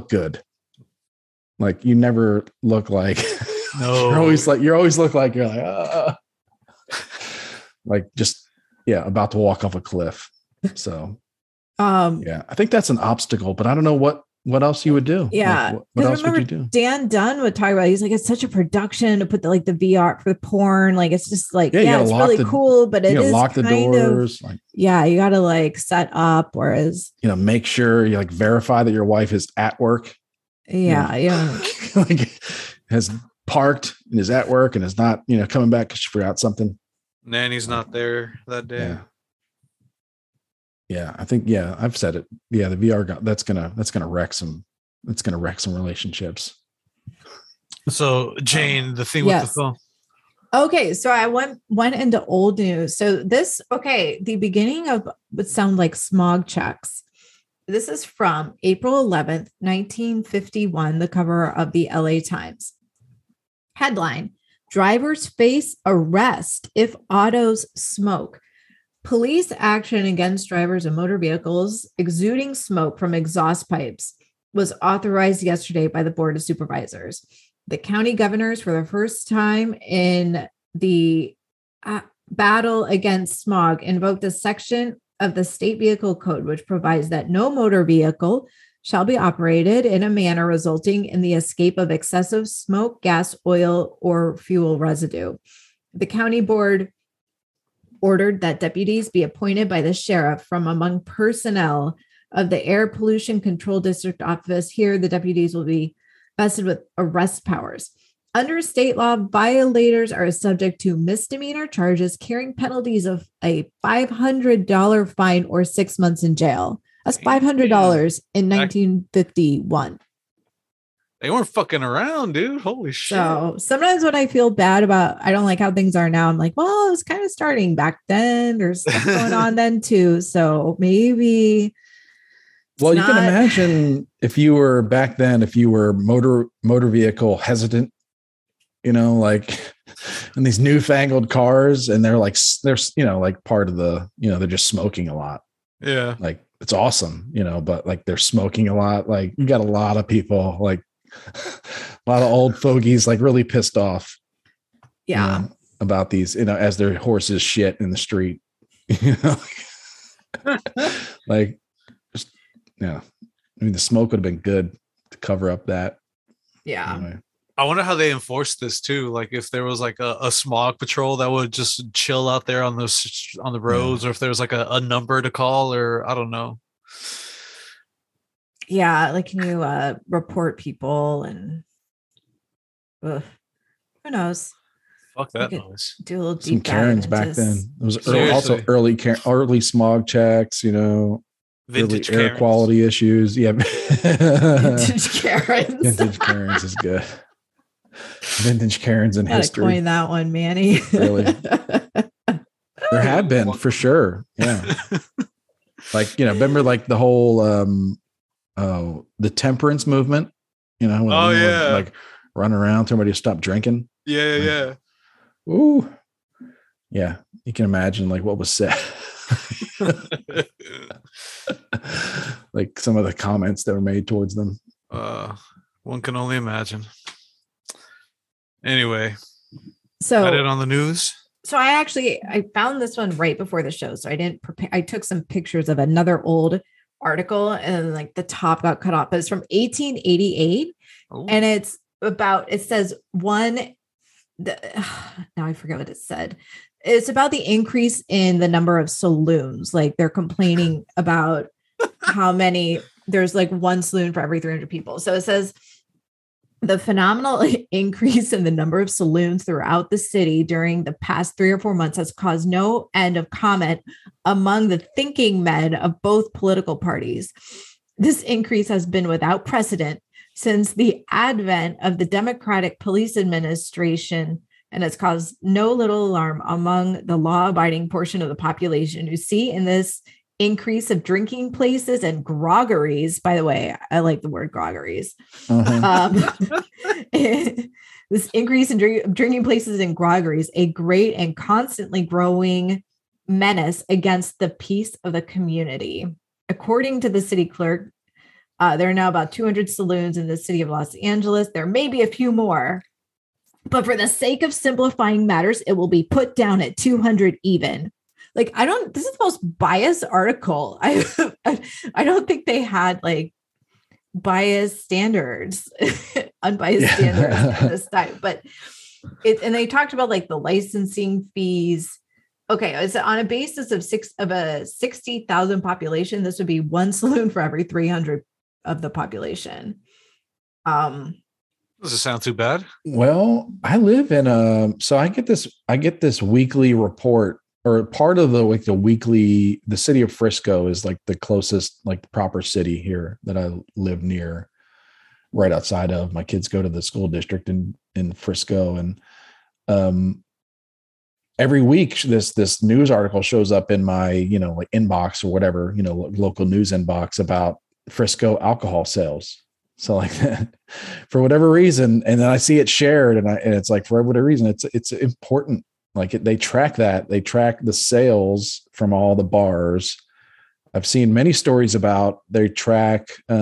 good. Like you never look like, no. you're always about to walk off a cliff. So. I think that's an obstacle, but I don't know what else you would do. Yeah. Like, what else would you do? Dan Dunn would talk about it. He's like, it's such a production to put the VR for the porn. Like, it's just like, it's really cool, but it is lock the doors. You got to like set up, whereas, you know, make sure you like verify that your wife is at work. Yeah. You know, yeah. Like has parked and is at work and is not, you know, coming back because she forgot something. Nanny's not there that day. Yeah. Yeah, I think, I've said it. Yeah, the VR, that's going to wreck some relationships. So Jane, the thing with the phone. Okay. So I went into old news. So the beginning of would sound like smog checks. This is from April 11th, 1951, the cover of the LA Times. Headline, drivers face arrest if autos smoke. Police action against drivers of motor vehicles exuding smoke from exhaust pipes was authorized yesterday by the Board of Supervisors. The county governors, for the first time in the battle against smog, invoked a section of the state vehicle code, which provides that no motor vehicle shall be operated in a manner resulting in the escape of excessive smoke, gas, oil, or fuel residue. The county board ordered that deputies be appointed by the sheriff from among personnel of the Air Pollution Control District Office. Here, the deputies will be vested with arrest powers. Under state law, violators are subject to misdemeanor charges carrying penalties of a $500 fine or 6 months in jail. That's $500 in 1951. They weren't fucking around, dude. Holy shit. So sometimes when I feel bad about, I don't like how things are now. I'm like, well, it was kind of starting back then. There's stuff going on then too. So maybe. Well, you can imagine if you were back then, if you were motor vehicle hesitant, you know, like in these newfangled cars, and they're you know, like part of the, you know, they're just smoking a lot. Yeah. Like it's awesome, you know, but like they're smoking a lot. Like you got a lot of people, like a lot of old fogies, like really pissed off. Yeah. You know, about these, you know, as their horses shit in the street, you know, like. Yeah. I mean, the smoke would have been good to cover up that. Yeah. Anyway. I wonder how they enforced this too. Like if there was like a smog patrol that would just chill out there on the roads, yeah. Or if there was like a number to call, or I don't know. Yeah. Like, can you report people and who knows? Fuck that noise. Do a little deep some Karens back then. It was early smog checks, you know. Vintage really air Karens. Quality issues. Yeah. Vintage Karens. Vintage Karens is good. Vintage Karens in history. Coin that one, Manny. Really. There have been for sure. Yeah. Like, you know, remember like the whole the temperance movement, you know, when would, like run around, somebody stop drinking. Yeah, yeah, like, yeah. Ooh. Yeah. You can imagine like what was said. Like some of the comments that were made towards them. One can only imagine. Anyway, so got it on the news. So I found this one right before the show, so I didn't prepare. I took some pictures of another old article, and like the top got cut off, but it's from 1888. Ooh. And it's about, it says now I forget what it said. It's about the increase in the number of saloons. Like they're complaining about how many, there's like one saloon for every 300 people. So it says the phenomenal increase in the number of saloons throughout the city during the past 3 or 4 months has caused no end of comment among the thinking men of both political parties. This increase has been without precedent since the advent of the Democratic Police Administration, and it's caused no little alarm among the law-abiding portion of the population who see in this increase of drinking places and groggeries. By the way, I like the word groggeries. Uh-huh. This increase in drinking places and groggeries, a great and constantly growing menace against the peace of the community. According to the city clerk, there are now about 200 saloons in the city of Los Angeles. There may be a few more, but for the sake of simplifying matters, it will be put down at 200 even. Like, this is the most biased article. I don't think they had like biased standards, unbiased standards at this time, but and they talked about like the licensing fees. Okay. It's on a basis of a 60,000 population. This would be one saloon for every 300 of the population. Doesn't sound too bad. Well, I live in so I get this weekly report, or part of the like the city of Frisco is like the closest, like the proper city here that I live near, right outside of. My kids go to the school district in Frisco, and every week this news article shows up in my, you know, like inbox or whatever, you know, local news inbox about Frisco alcohol sales. So like that, for whatever reason, and then I see it shared, and it's like for whatever reason, it's important. Like they track that, they track the sales from all the bars. I've seen many stories about they track. They're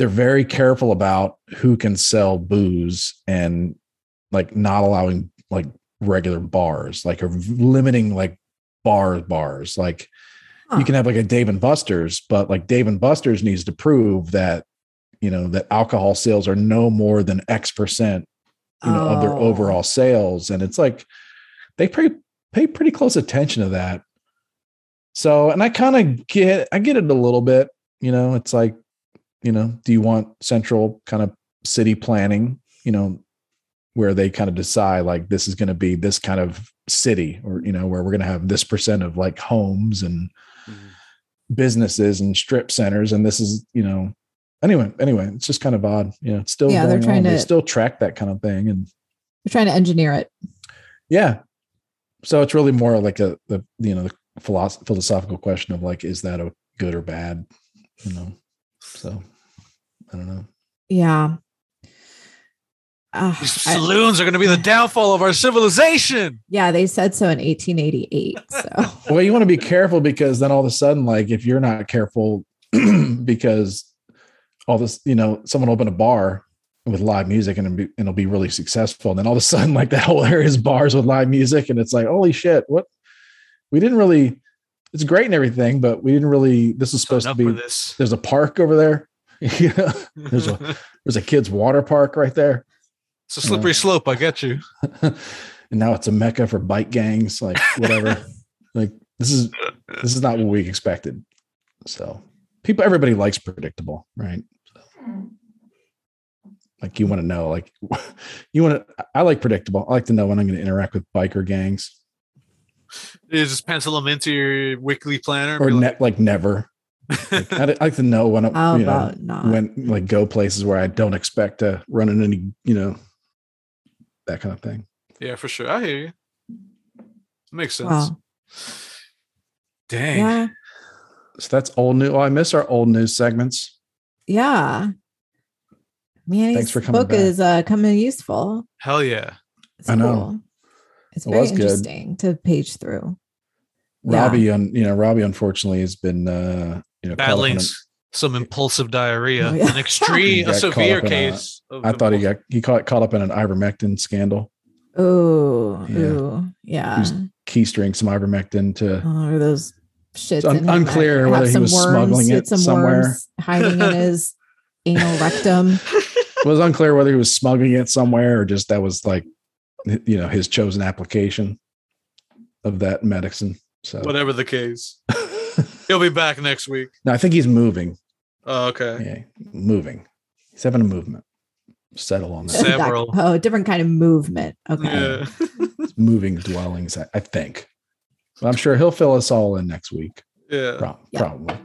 very careful about who can sell booze and like not allowing like regular bars, like or limiting like bars. Like you can have like a Dave and Buster's, but like Dave and Buster's needs to prove that, you know, that alcohol sales are no more than X percent, you know, of their overall sales. And it's like, they pay pretty close attention to that. So, and I kind of get it a little bit, you know, it's like, you know, do you want central kind of city planning, you know, where they kind of decide like, this is going to be this kind of city, or, you know, where we're going to have this percent of like homes and businesses and strip centers. And this is, you know, anyway, it's just kind of odd. You know, it's still, they're trying to still track that kind of thing. And they're trying to engineer it. Yeah. So it's really more like the philosophical question of like, is that a good or bad, you know? So I don't know. Yeah. These saloons are going to be the downfall of our civilization. Yeah, they said so in 1888. So. Well, you want to be careful, because then all of a sudden, like if you're not careful, because all this, you know, someone opened a bar with live music and it'll be really successful. And then all of a sudden, like that whole area is bars with live music. And it's like, holy shit, what? We didn't really, it's great and everything, but we didn't really, this is supposed to be, there's a park over there. You know, there's a kid's water park right there. It's a slippery slope. I get you. And now it's a mecca for bike gangs, like whatever. Like this is not what we expected. So everybody likes predictable, right? So, like you want to know, like I like predictable. I like to know when I'm going to interact with biker gangs. You just pencil them into your weekly planner, or like never. Like, I like to know when when like go places where I don't expect to run into any, you know, that kind of thing. Yeah, for sure. I hear you. Makes sense. Wow. Dang. Yeah. So that's old news. Oh, I miss our old news segments. Yeah. Man, thanks for coming. Book back. Is coming useful. Hell yeah. It's I know. Cool. It's very interesting good. To page through. Robbie, yeah. Robbie unfortunately has been battling some impulsive diarrhea, an extreme, a severe case. He got caught up in an ivermectin scandal. Oh, yeah. Ooh, yeah. He was keystring some ivermectin to. Oh, are those shits? It's unclear whether he was smuggling it somewhere, hiding in his anal rectum. It was unclear whether he was smuggling it somewhere or just that was like, you know, his chosen application of that medicine. So whatever the case. He'll be back next week. No, I think he's moving. Oh, okay. Yeah, moving. He's having a movement. Settle on that. Several. Oh, different kind of movement. Okay. Yeah. Moving dwellings, I think. Well, I'm sure he'll fill us all in next week. Yeah. Probably.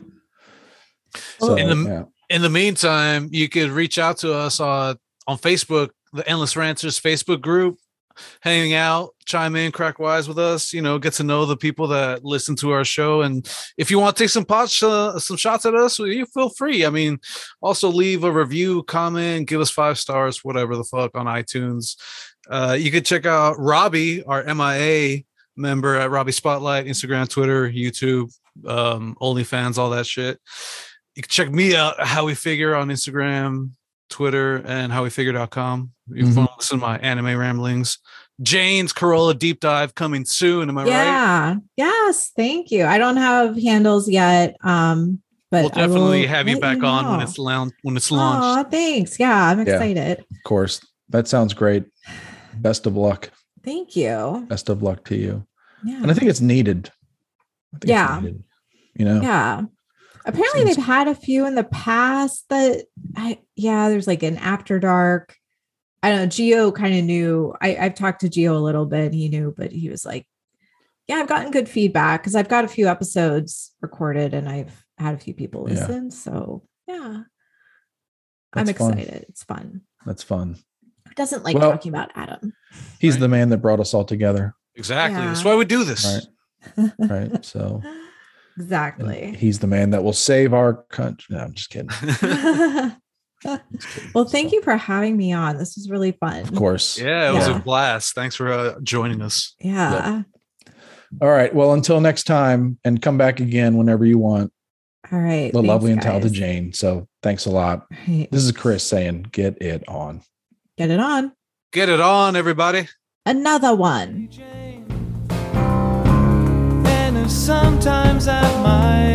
So, in the meantime, you could reach out to us on Facebook, the Endless Ranters Facebook group. Hang out, chime in, crack wise with us, you know, get to know the people that listen to our show. And if you want to take some shots at us, you feel free. I mean, also leave a review, comment, give us 5 stars, whatever the fuck on iTunes. You could check out Robbie, our MIA member at Robbie Spotlight, Instagram, Twitter, YouTube, OnlyFans, all that shit. You can check me out, How We Figure, on Instagram, Twitter, and howwefigure.com. You can listen to my anime ramblings. Jane's Carolla Deep Dive coming soon. Am I right? Yeah. Yes. Thank you. I don't have handles yet. But we'll definitely have you back on when it's launched. Oh, thanks. Yeah, I'm excited. Of course. That sounds great. Best of luck. Thank you. Best of luck to you. Yeah. And I think it's needed. It's needed, you know? Yeah. Apparently they've had a few in the past that there's like an After Dark. I don't know. Geo kind of knew. I've talked to Geo a little bit. And he knew, but he was like, yeah, I've gotten good feedback because I've got a few episodes recorded and I've had a few people listen. So I'm excited. Fun. It's fun. That's fun. Who doesn't like talking about Adam? He's the man that brought us all together. Exactly. Yeah. That's why we do this. Right. So. Exactly. And he's the man that will save our country. No, I'm just kidding. Well, thank you for having me on. This was really fun. Of course. Yeah, it was a blast. Thanks for joining us. Yeah. Yep. All right. Well, until next time, and come back again whenever you want. All right. The lovely and talented Jane. So thanks a lot. Right. This is Chris saying, get it on. Get it on. Get it on, everybody. Another one. sometimes at my